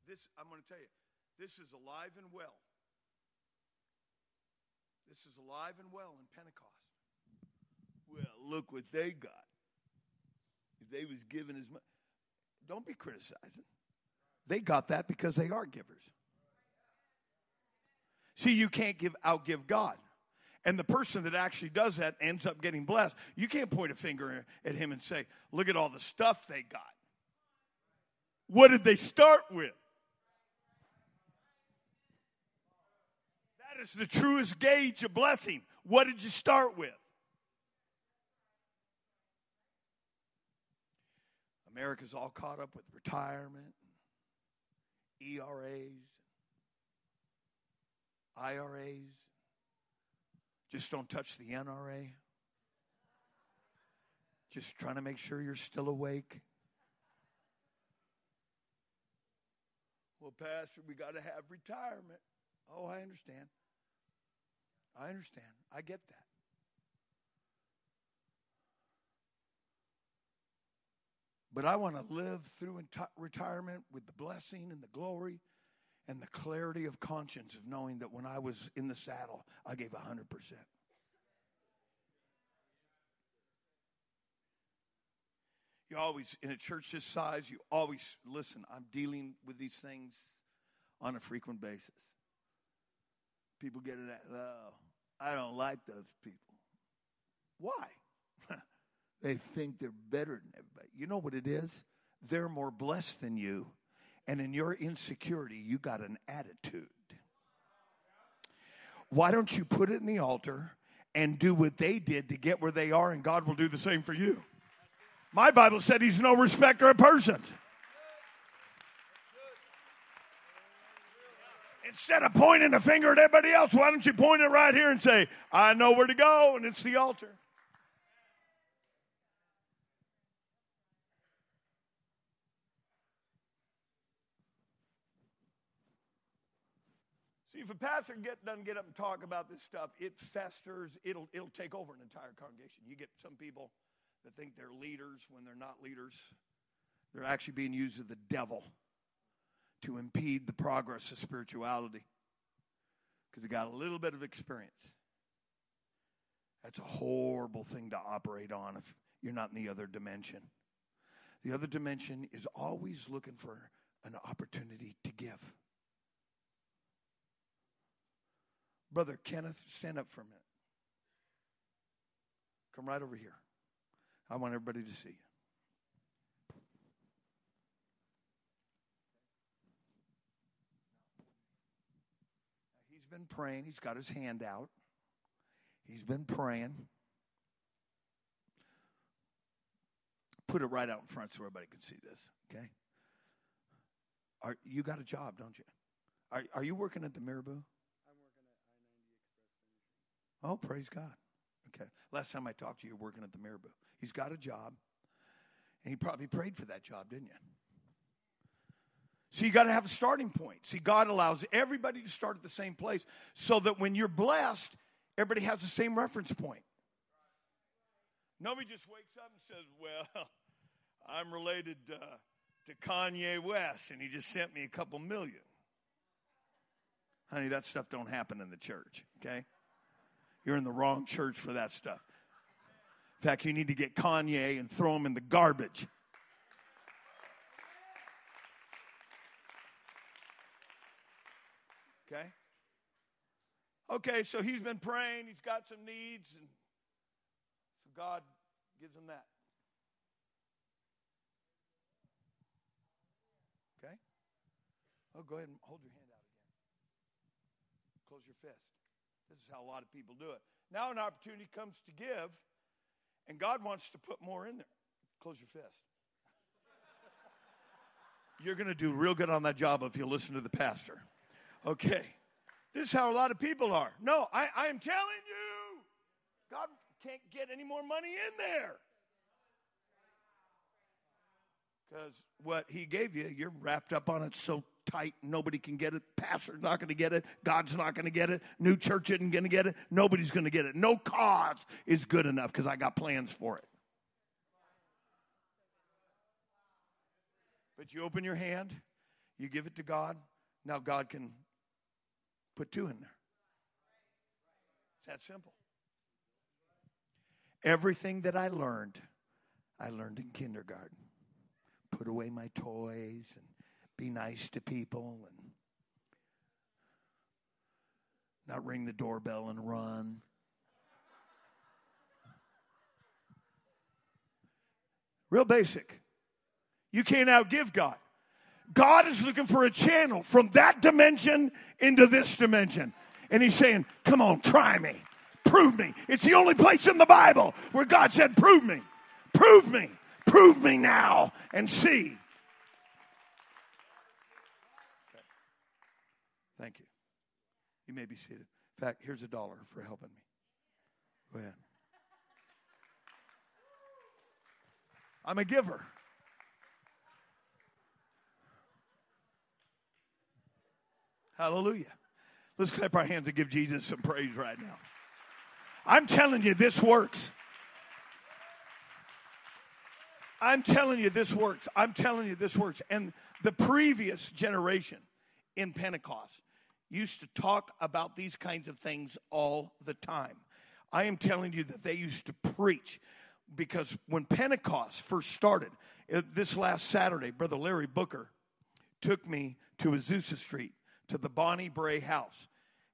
This, I'm going to tell you, this is alive and well. This is alive and well in Pentecost. Well, look what they got. If they was given as much. Don't be criticizing. They got that because they are givers. See, you can't give outgive God. And the person that actually does that ends up getting blessed. You can't point a finger at him and say, look at all the stuff they got. What did they start with? That is the truest gauge of blessing. What did you start with? America's all caught up with retirement, E R As, I R As. Just don't touch the N R A. Just trying to make sure you're still awake. Well, Pastor, we got to have retirement. Oh, I understand. I understand. I get that. But I want to live through enti- retirement with the blessing and the glory and the clarity of conscience of knowing that when I was in the saddle, I gave one hundred percent. You always, in a church this size, you always, listen, I'm dealing with these things on a frequent basis. people getting that, oh, I don't like those people. Why? They think they're better than everybody. You know what it is? They're more blessed than you. And in your insecurity, you got an attitude. Why don't you put it in the altar and do what they did to get where they are, and God will do the same for you? My Bible said he's no respecter of persons. Instead of pointing the finger at everybody else, why don't you point it right here and say, I know where to go, and it's the altar. See, if a pastor get, doesn't get up and talk about this stuff, it festers. It'll, it'll take over an entire congregation. You get some people that think they're leaders when they're not leaders. They're actually being used as the devil to impede the progress of spirituality because they got a little bit of experience. That's a horrible thing to operate on if you're not in the other dimension. The other dimension is always looking for an opportunity to give. Brother Kenneth, stand up for a minute. Come right over here. I want everybody to see you. He's been praying. He's got his hand out. He's been praying. Put it right out in front so everybody can see this, okay? Are, you got a job, don't you? Are, are you working at the Mirabou? Oh, praise God. Okay. Last time I talked to you, you were working at the Mirabou. He's got a job, and he probably prayed for that job, didn't you? So you got to have a starting point. See, God allows everybody to start at the same place so that when you're blessed, everybody has the same reference point. Nobody just wakes up and says, well, I'm related uh, to Kanye West, and he just sent me a couple million. Honey, that stuff don't happen in the church, okay? You're in the wrong church for that stuff. In fact, you need to get Kanye and throw him in the garbage. Okay? Okay, so he's been praying. He's got some needs. And so God gives him that. Okay? Oh, go ahead and hold your hand out again. Close your fist. This is how a lot of people do it. Now an opportunity comes to give, and God wants to put more in there. Close your fist. You're going to do real good on that job if you listen to the pastor. Okay. This is how a lot of people are. No, I, I am telling you, God can't get any more money in there. Because what he gave you, you're wrapped up on it so tight, nobody can get it. Pastor's not going to get it. God's not going to get it. New church isn't going to get it. Nobody's going to get it. No cause is good enough because I got plans for it. But you open your hand, you give it to God. Now God can put two in there. It's that simple. Everything that I learned, I learned in kindergarten. Put away my toys and be nice to people and not ring the doorbell and run. Real basic. You can't outgive God. God is looking for a channel from that dimension into this dimension. And he's saying, come on, try me. Prove me. It's the only place in the Bible where God said, prove me. Prove me. Prove me now and see. Thank you. You may be seated. In fact, here's a dollar for helping me. Go ahead. I'm a giver. Hallelujah. Let's clap our hands and give Jesus some praise right now. I'm telling you, this works. I'm telling you, this works. I'm telling you, this works. And the previous generation in Pentecost used to talk about these kinds of things all the time. I am telling you that they used to preach, because when Pentecost first started, this last Saturday, Brother Larry Booker took me to Azusa Street, to the Bonnie Brae house.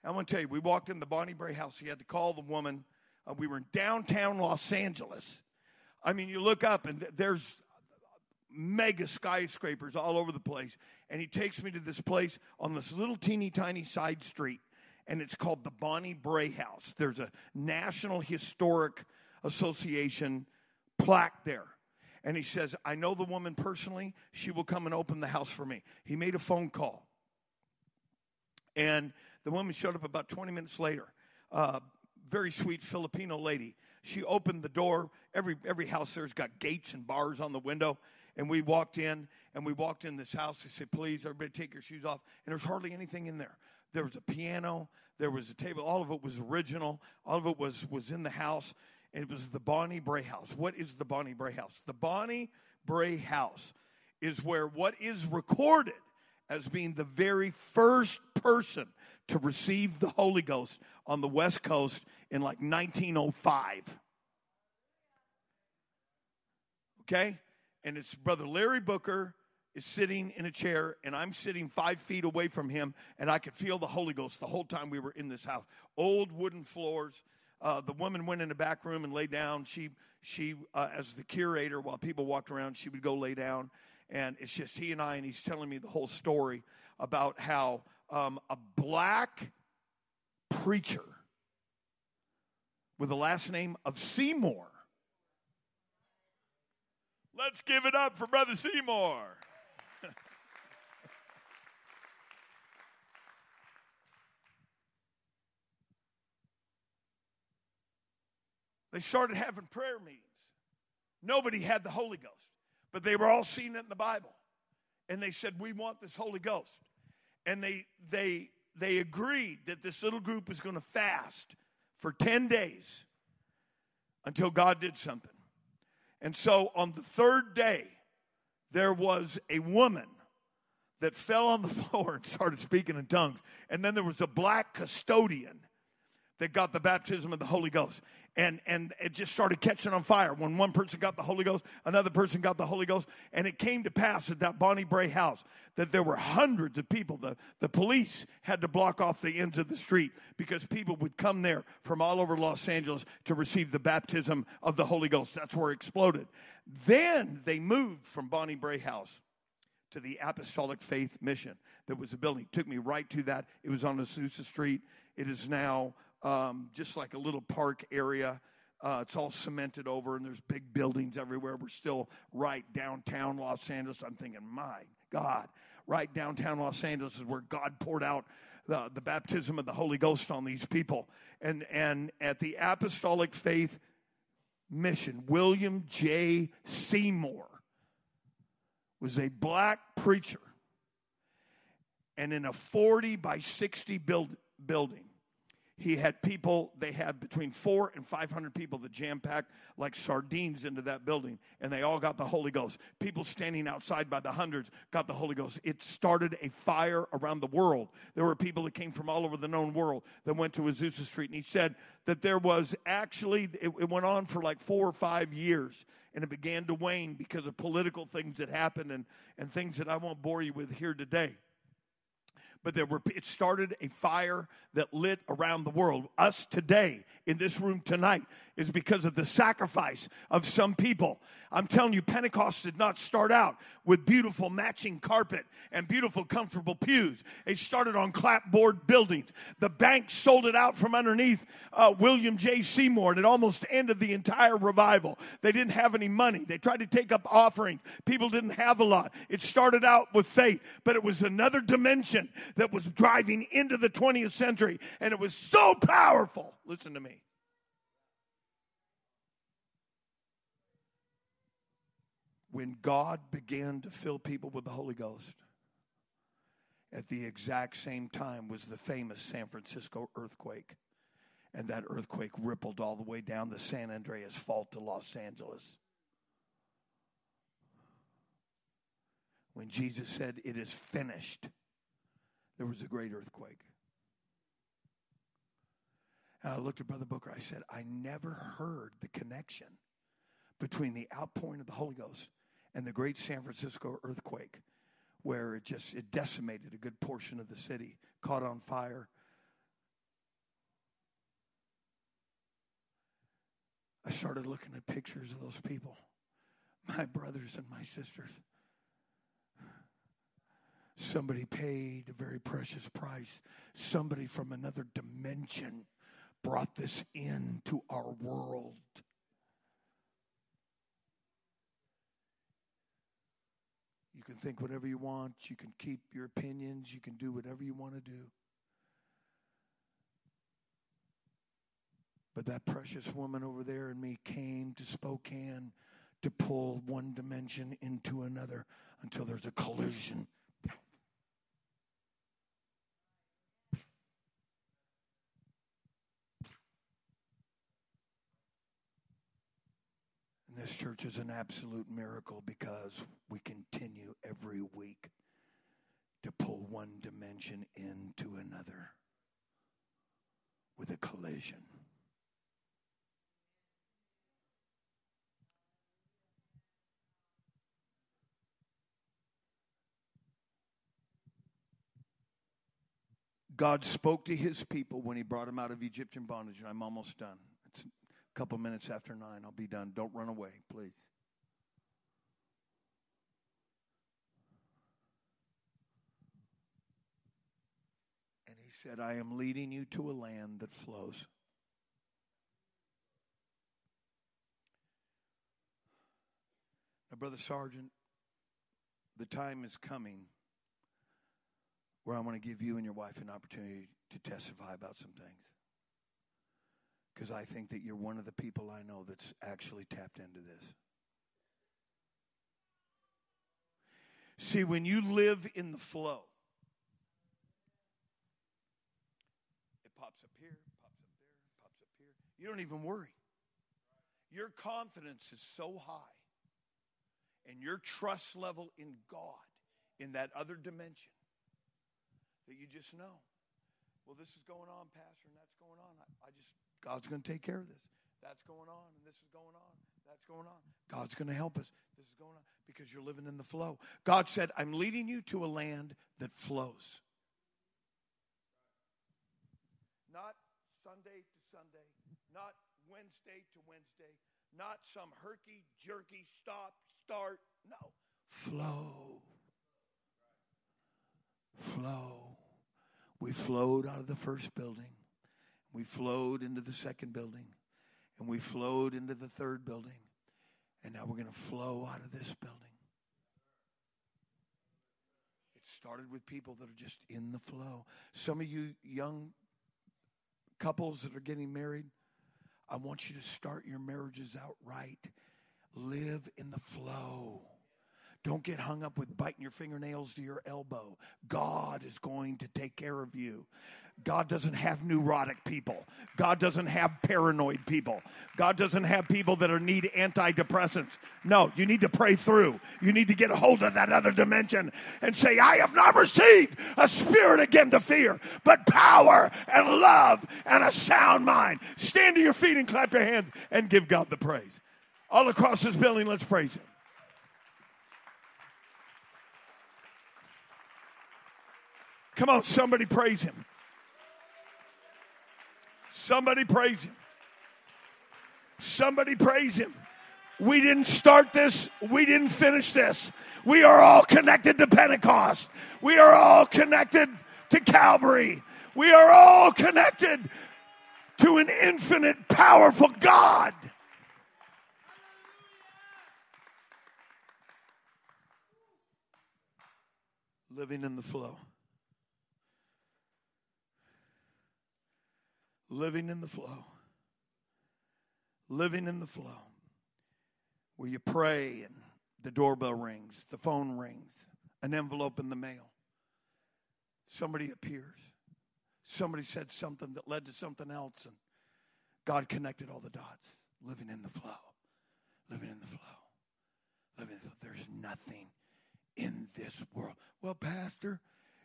I want to tell you, we walked in the Bonnie Brae house. He had to call the woman. Uh, we were in downtown Los Angeles. I mean, you look up, and th- there's mega skyscrapers all over the place. And he takes me to this place on this little teeny tiny side street, and it's called the Bonnie Brae house. There's a National Historic Association plaque there. And he says, I know the woman personally. She will come and open the house for me. He made a phone call. And the woman showed up about twenty minutes later. Uh, very sweet Filipino lady. She opened the door. Every every house there's got gates and bars on the window. And we walked in, and we walked in this house. They said, please, everybody take your shoes off. And there's hardly anything in there. There was a piano. There was a table. All of it was original. All of it was, was in the house. And it was the Bonnie Brae house. What is the Bonnie Brae house? The Bonnie Brae house is where what is recorded as being the very first person to receive the Holy Ghost on the West Coast in like nineteen oh five. Okay? And it's Brother Larry Booker is sitting in a chair, and I'm sitting five feet away from him, and I could feel the Holy Ghost the whole time we were in this house. Old wooden floors. Uh, the woman went in the back room and lay down. She, she uh, as the curator, while people walked around, she would go lay down. And it's just he and I, and he's telling me the whole story about how um, a black preacher with the last name of Seymour. Let's give it up for Brother Seymour. They started having prayer meetings. Nobody had the Holy Ghost, but they were all seeing it in the Bible. And they said, we want this Holy Ghost. And they they they agreed that this little group was going to fast for ten days until God did something. And so on the third day, there was a woman that fell on the floor and started speaking in tongues. And then there was a black custodian that got the baptism of the Holy Ghost. And and it just started catching on fire. When one person got the Holy Ghost, another person got the Holy Ghost. And it came to pass at that Bonnie Brae house that there were hundreds of people. The, the police had to block off the ends of the street because people would come there from all over Los Angeles to receive the baptism of the Holy Ghost. That's where it exploded. Then they moved from Bonnie Brae house to the Apostolic Faith Mission. That was a building. It took me right to that. It was on Azusa Street. It is now... Um, just like a little park area. Uh, it's all cemented over, and there's big buildings everywhere. We're still right downtown Los Angeles. I'm thinking, my God, right downtown Los Angeles is where God poured out the, the baptism of the Holy Ghost on these people. And, and at the Apostolic Faith Mission, William J. Seymour was a black preacher. And in a forty by sixty build, building, he had people, they had between four and five hundred people that jam-packed like sardines into that building, and they all got the Holy Ghost. People standing outside by the hundreds got the Holy Ghost. It started a fire around the world. There were people that came from all over the known world that went to Azusa Street, and he said that there was actually, it, it went on for like four or five years, and it began to wane because of political things that happened and, and things that I won't bore you with here today. But there were, it started a fire that lit around the world. Us today, in this room tonight, is because of the sacrifice of some people. I'm telling you, Pentecost did not start out with beautiful matching carpet and beautiful comfortable pews. It started on clapboard buildings. The bank sold it out from underneath uh, William J. Seymour, and it almost ended the entire revival. They didn't have any money. They tried to take up offerings. People didn't have a lot. It started out with faith, but it was another dimension that was driving into the twentieth century, and it was so powerful. Listen to me. When God began to fill people with the Holy Ghost, at the exact same time was the famous San Francisco earthquake, and that earthquake rippled all the way down the San Andreas Fault to Los Angeles. When Jesus said, "It is finished," there was a great earthquake. And I looked at Brother Booker. I said, I never heard the connection between the outpouring of the Holy Ghost and the great San Francisco earthquake, where it just it decimated a good portion of the city, caught on fire. I started looking at pictures of those people, my brothers and my sisters. Somebody paid a very precious price. Somebody from another dimension brought this into our world. You can think whatever you want. You can keep your opinions. You can do whatever you want to do. But that precious woman over there and me came to Spokane to pull one dimension into another until there's a collision. This church is an absolute miracle because we continue every week to pull one dimension into another with a collision. God spoke to his people when he brought them out of Egyptian bondage, and I'm almost done. It's couple minutes after nine, I'll be done. Don't run away, please. And he said, I am leading you to a land that flows. Now, Brother Sergeant, the time is coming where I want to give you and your wife an opportunity to testify about some things. Because I think that you're one of the people I know that's actually tapped into this. See, when you live in the flow, it pops up here, pops up there, pops up here. You don't even worry. Your confidence is so high, and your trust level in God, in that other dimension, that you just know, well, this is going on, Pastor, and that's going on. I, I just... God's going to take care of this. That's going on, and this is going on. That's going on. God's going to help us. This is going on because you're living in the flow. God said, I'm leading you to a land that flows. Not Sunday to Sunday, not Wednesday to Wednesday, not some herky-jerky stop, start. No. Flow. Flow. We flowed out of the first building. We flowed into the second building, and we flowed into the third building, and now we're going to flow out of this building. It started with people that are just in the flow. Some of you young couples that are getting married, I want you to start your marriages out right. Live in the flow. Don't get hung up with biting your fingernails to your elbow. God is going to take care of you. God doesn't have neurotic people. God doesn't have paranoid people. God doesn't have people that are need antidepressants. No, you need to pray through. You need to get a hold of that other dimension and say, I have not received a spirit again to fear, but power and love and a sound mind. Stand to your feet and clap your hands and give God the praise. All across this building, let's praise him. Come on, somebody praise him. Somebody praise him. Somebody praise him. We didn't start this. We didn't finish this. We are all connected to Pentecost. We are all connected to Calvary. We are all connected to an infinite, powerful God. Living in the flow. Living in the flow. Living in the flow. Where you pray and the doorbell rings, the phone rings, an envelope in the mail. Somebody appears. Somebody said something that led to something else, and God connected all the dots. Living in the flow. Living in the flow. Living in the flow. There's nothing in this world. Well, Pastor,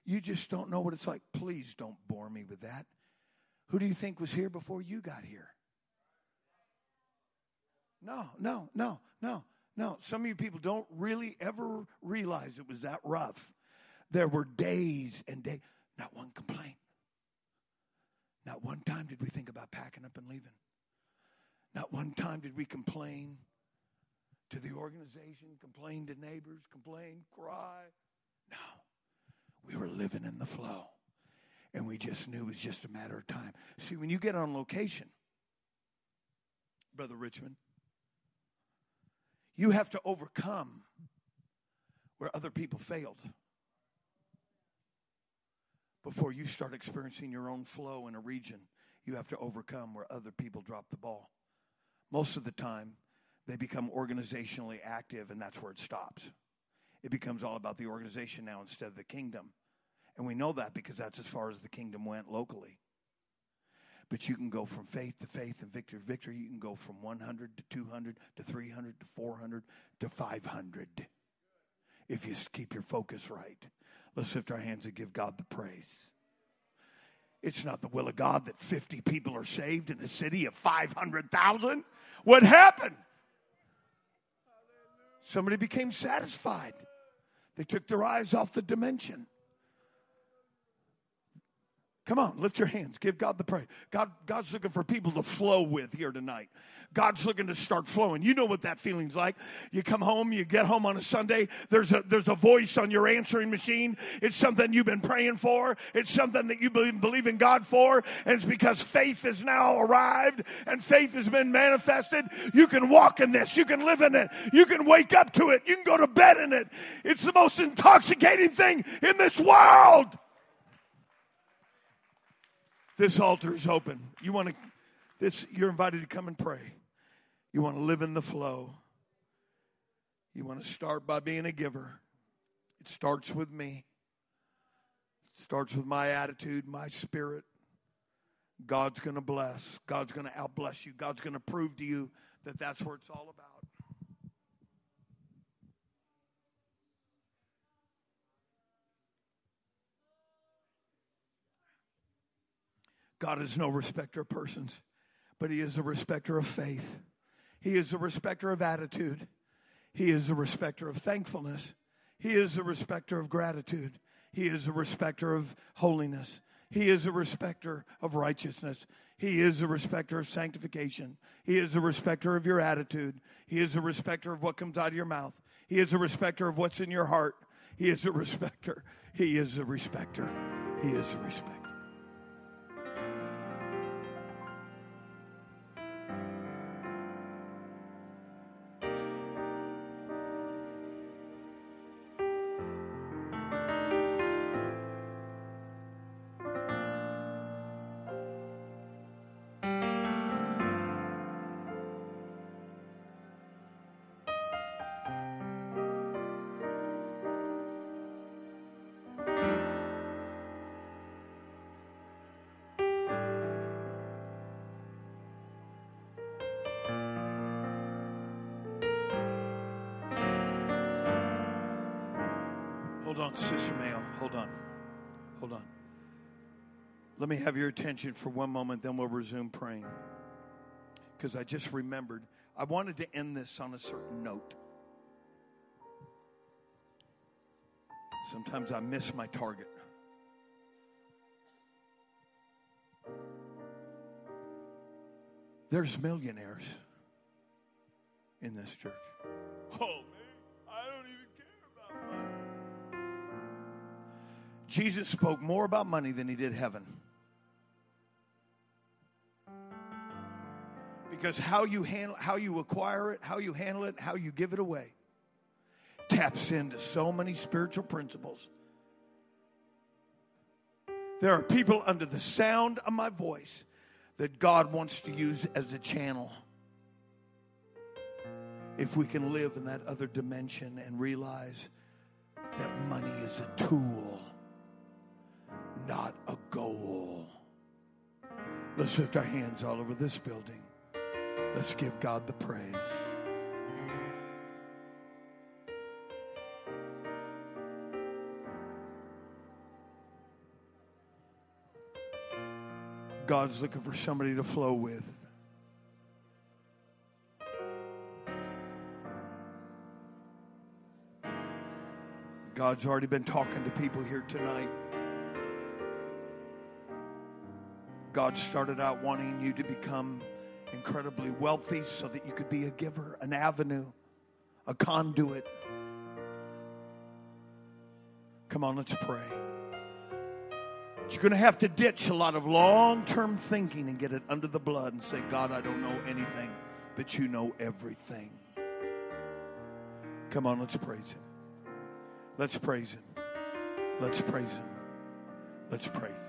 you just don't know what it's like. Please don't bore me with that. Who do you think was here before you got here? No, no, no, no, no. Some of you people don't really ever realize it was that rough. There were days and days. Not one complaint. Not one time did we think about packing up and leaving. Not one time did we complain to the organization, complain to neighbors, complain, cry. No. We were living in the flow. And we just knew it was just a matter of time. See, when you get on location, Brother Richmond, you have to overcome where other people failed before you start experiencing your own flow in a region. You have to overcome where other people drop the ball. Most of the time, they become organizationally active, and that's where it stops. It becomes all about the organization now instead of the kingdom. And we know that because that's as far as the kingdom went locally. But you can go from faith to faith and victory to victory. You can go from one hundred to two hundred to three hundred to four hundred to five hundred if you keep your focus right. Let's lift our hands and give God the praise. It's not the will of God that fifty people are saved in a city of five hundred thousand. What happened? Somebody became satisfied. They took their eyes off the dimension. Come on, lift your hands. Give God the praise. God, God's looking for people to flow with here tonight. God's looking to start flowing. You know what that feeling's like. You come home, you get home on a Sunday. There's a, there's a voice on your answering machine. It's something you've been praying for. It's something that you believe, believe in God for. And it's because faith has now arrived and faith has been manifested. You can walk in this. You can live in it. You can wake up to it. You can go to bed in it. It's the most intoxicating thing in this world. This altar is open. You want to, this, you're invited to come and pray. You want to live in the flow. You want to start by being a giver. It starts with me. It starts with my attitude, my spirit. God's going to bless. God's going to out-bless you. God's going to prove to you that that's what it's all about. God is no respecter of persons, but he is a respecter of faith. He is a respecter of attitude. He is a respecter of thankfulness. He is a respecter of gratitude. He is a respecter of holiness. He is a respecter of righteousness. He is a respecter of sanctification. He is a respecter of your attitude. He is a respecter of what comes out of your mouth. He is a respecter of what's in your heart. He is a respecter. He is a respecter. He is a respecter. Hold on, Sister Mayo. Hold on. Hold on. Let me have your attention for one moment, then we'll resume praying. Because I just remembered, I wanted to end this on a certain note. Sometimes I miss my target. There's millionaires in this church. Oh. Jesus spoke more about money than he did heaven. Because how you handle, how you acquire it, how you handle it, how you give it away taps into so many spiritual principles. There are people under the sound of my voice that God wants to use as a channel. If we can live in that other dimension and realize that money is a tool, not a goal. Let's lift our hands all over this building. Let's give God the praise. God's looking for somebody to flow with. God's already been talking to people here tonight. God started out wanting you to become incredibly wealthy so that you could be a giver, an avenue, a conduit. Come on, let's pray. But you're going to have to ditch a lot of long-term thinking and get it under the blood and say, God, I don't know anything, but you know everything. Come on, let's praise him. Let's praise him. Let's praise him. Let's praise him.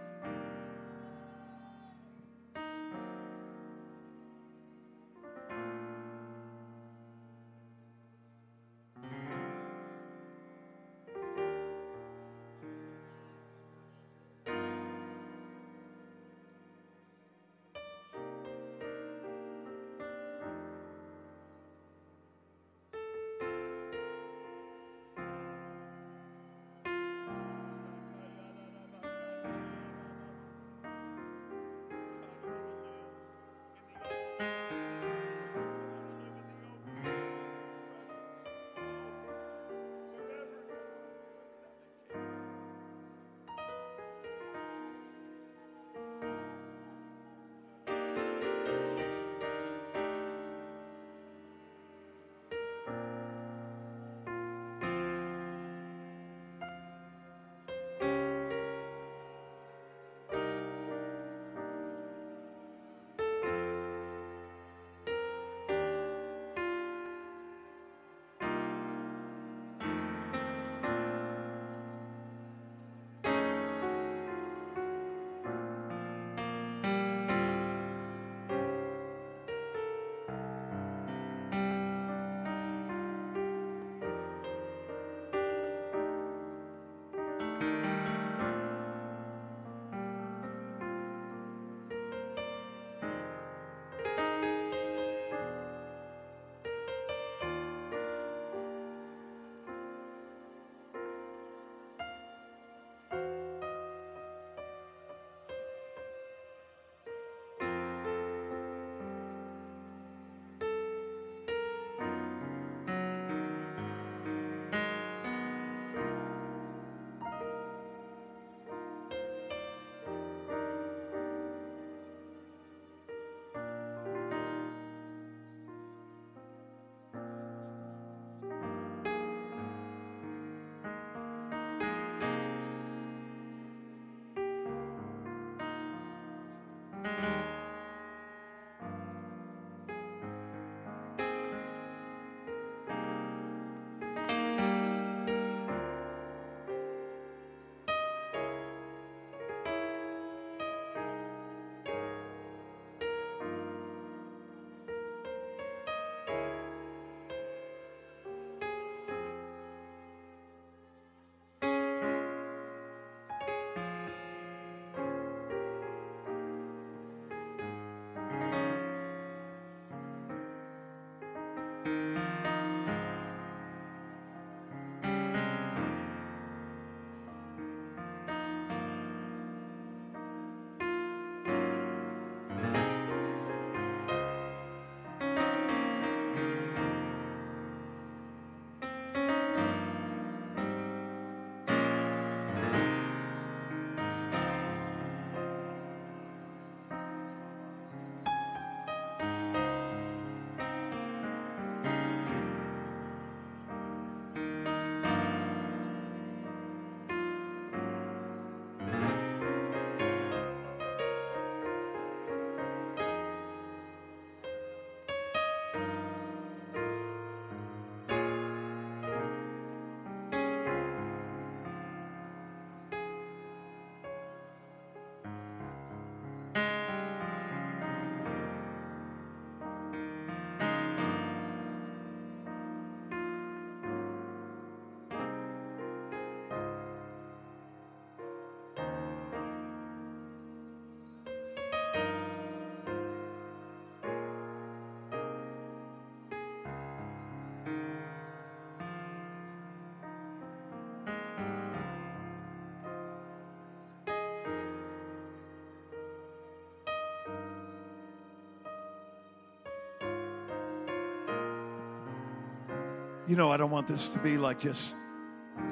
You know, I don't want this to be like just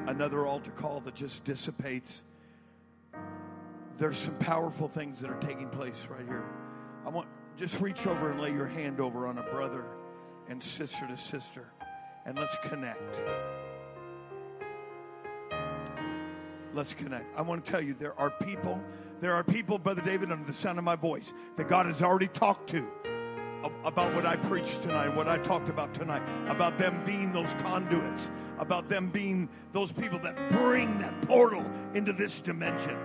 another altar call that just dissipates. There's some powerful things that are taking place right here. I want just reach over and lay your hand over on a brother and sister to sister, and let's connect. Let's connect. I want to tell you, there are people, there are people, Brother David, under the sound of my voice, that God has already talked to about what I preached tonight, what I talked about tonight, about them being those conduits, about them being those people that bring that portal into this dimension.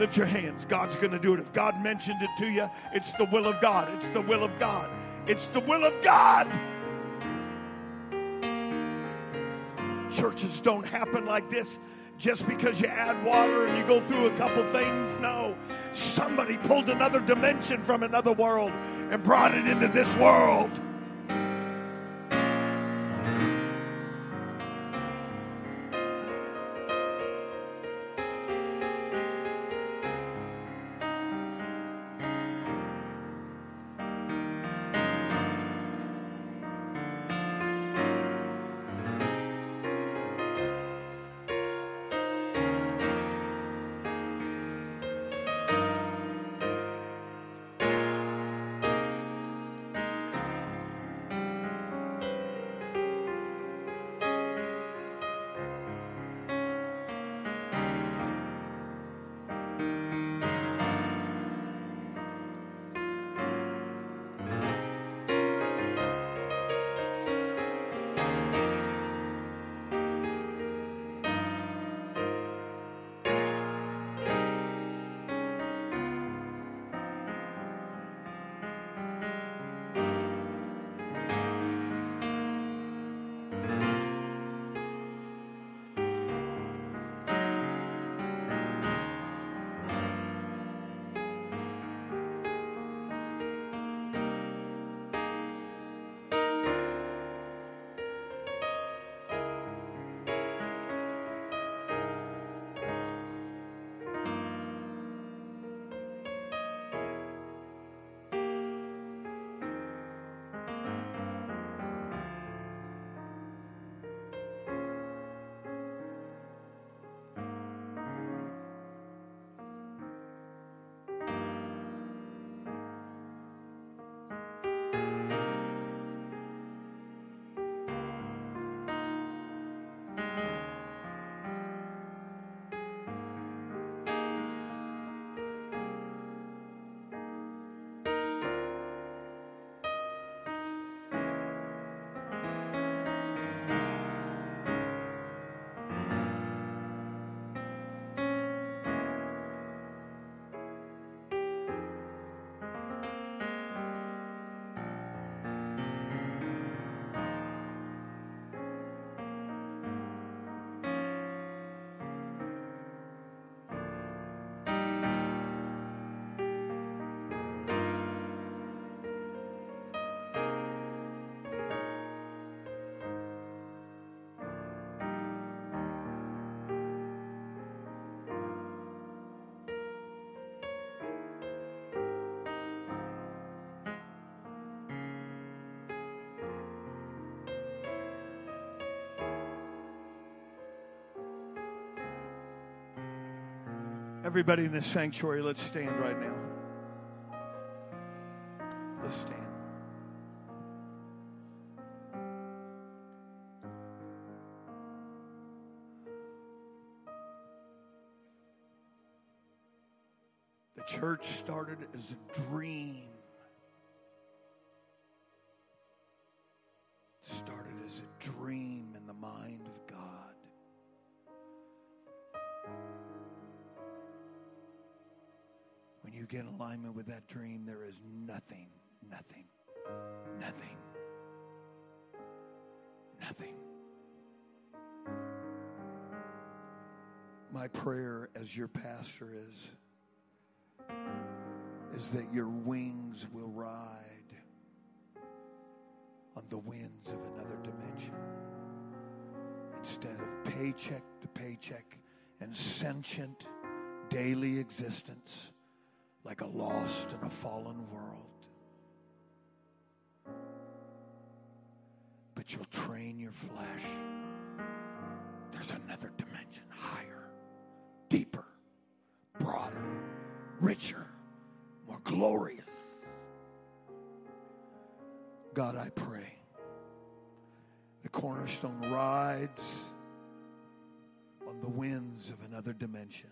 Lift your hands. God's going to do it. If God mentioned it to you, it's the will of God. It's the will of God. It's the will of God. Churches don't happen like this just because you add water and you go through a couple things. No. Somebody pulled another dimension from another world and brought it into this world. Everybody in this sanctuary, let's stand right now. Let's stand. The church started as a dream. Started as a dream in the mind of God. You get in alignment with that dream, there is nothing, nothing, nothing, nothing. My prayer as your pastor is, is that your wings will ride on the winds of another dimension. Instead of paycheck to paycheck and sentient daily existence, like a lost and a fallen world. But you'll train your flesh. There's another dimension, higher, deeper, broader, richer, more glorious. God, I pray, the cornerstone rides on the winds of another dimension.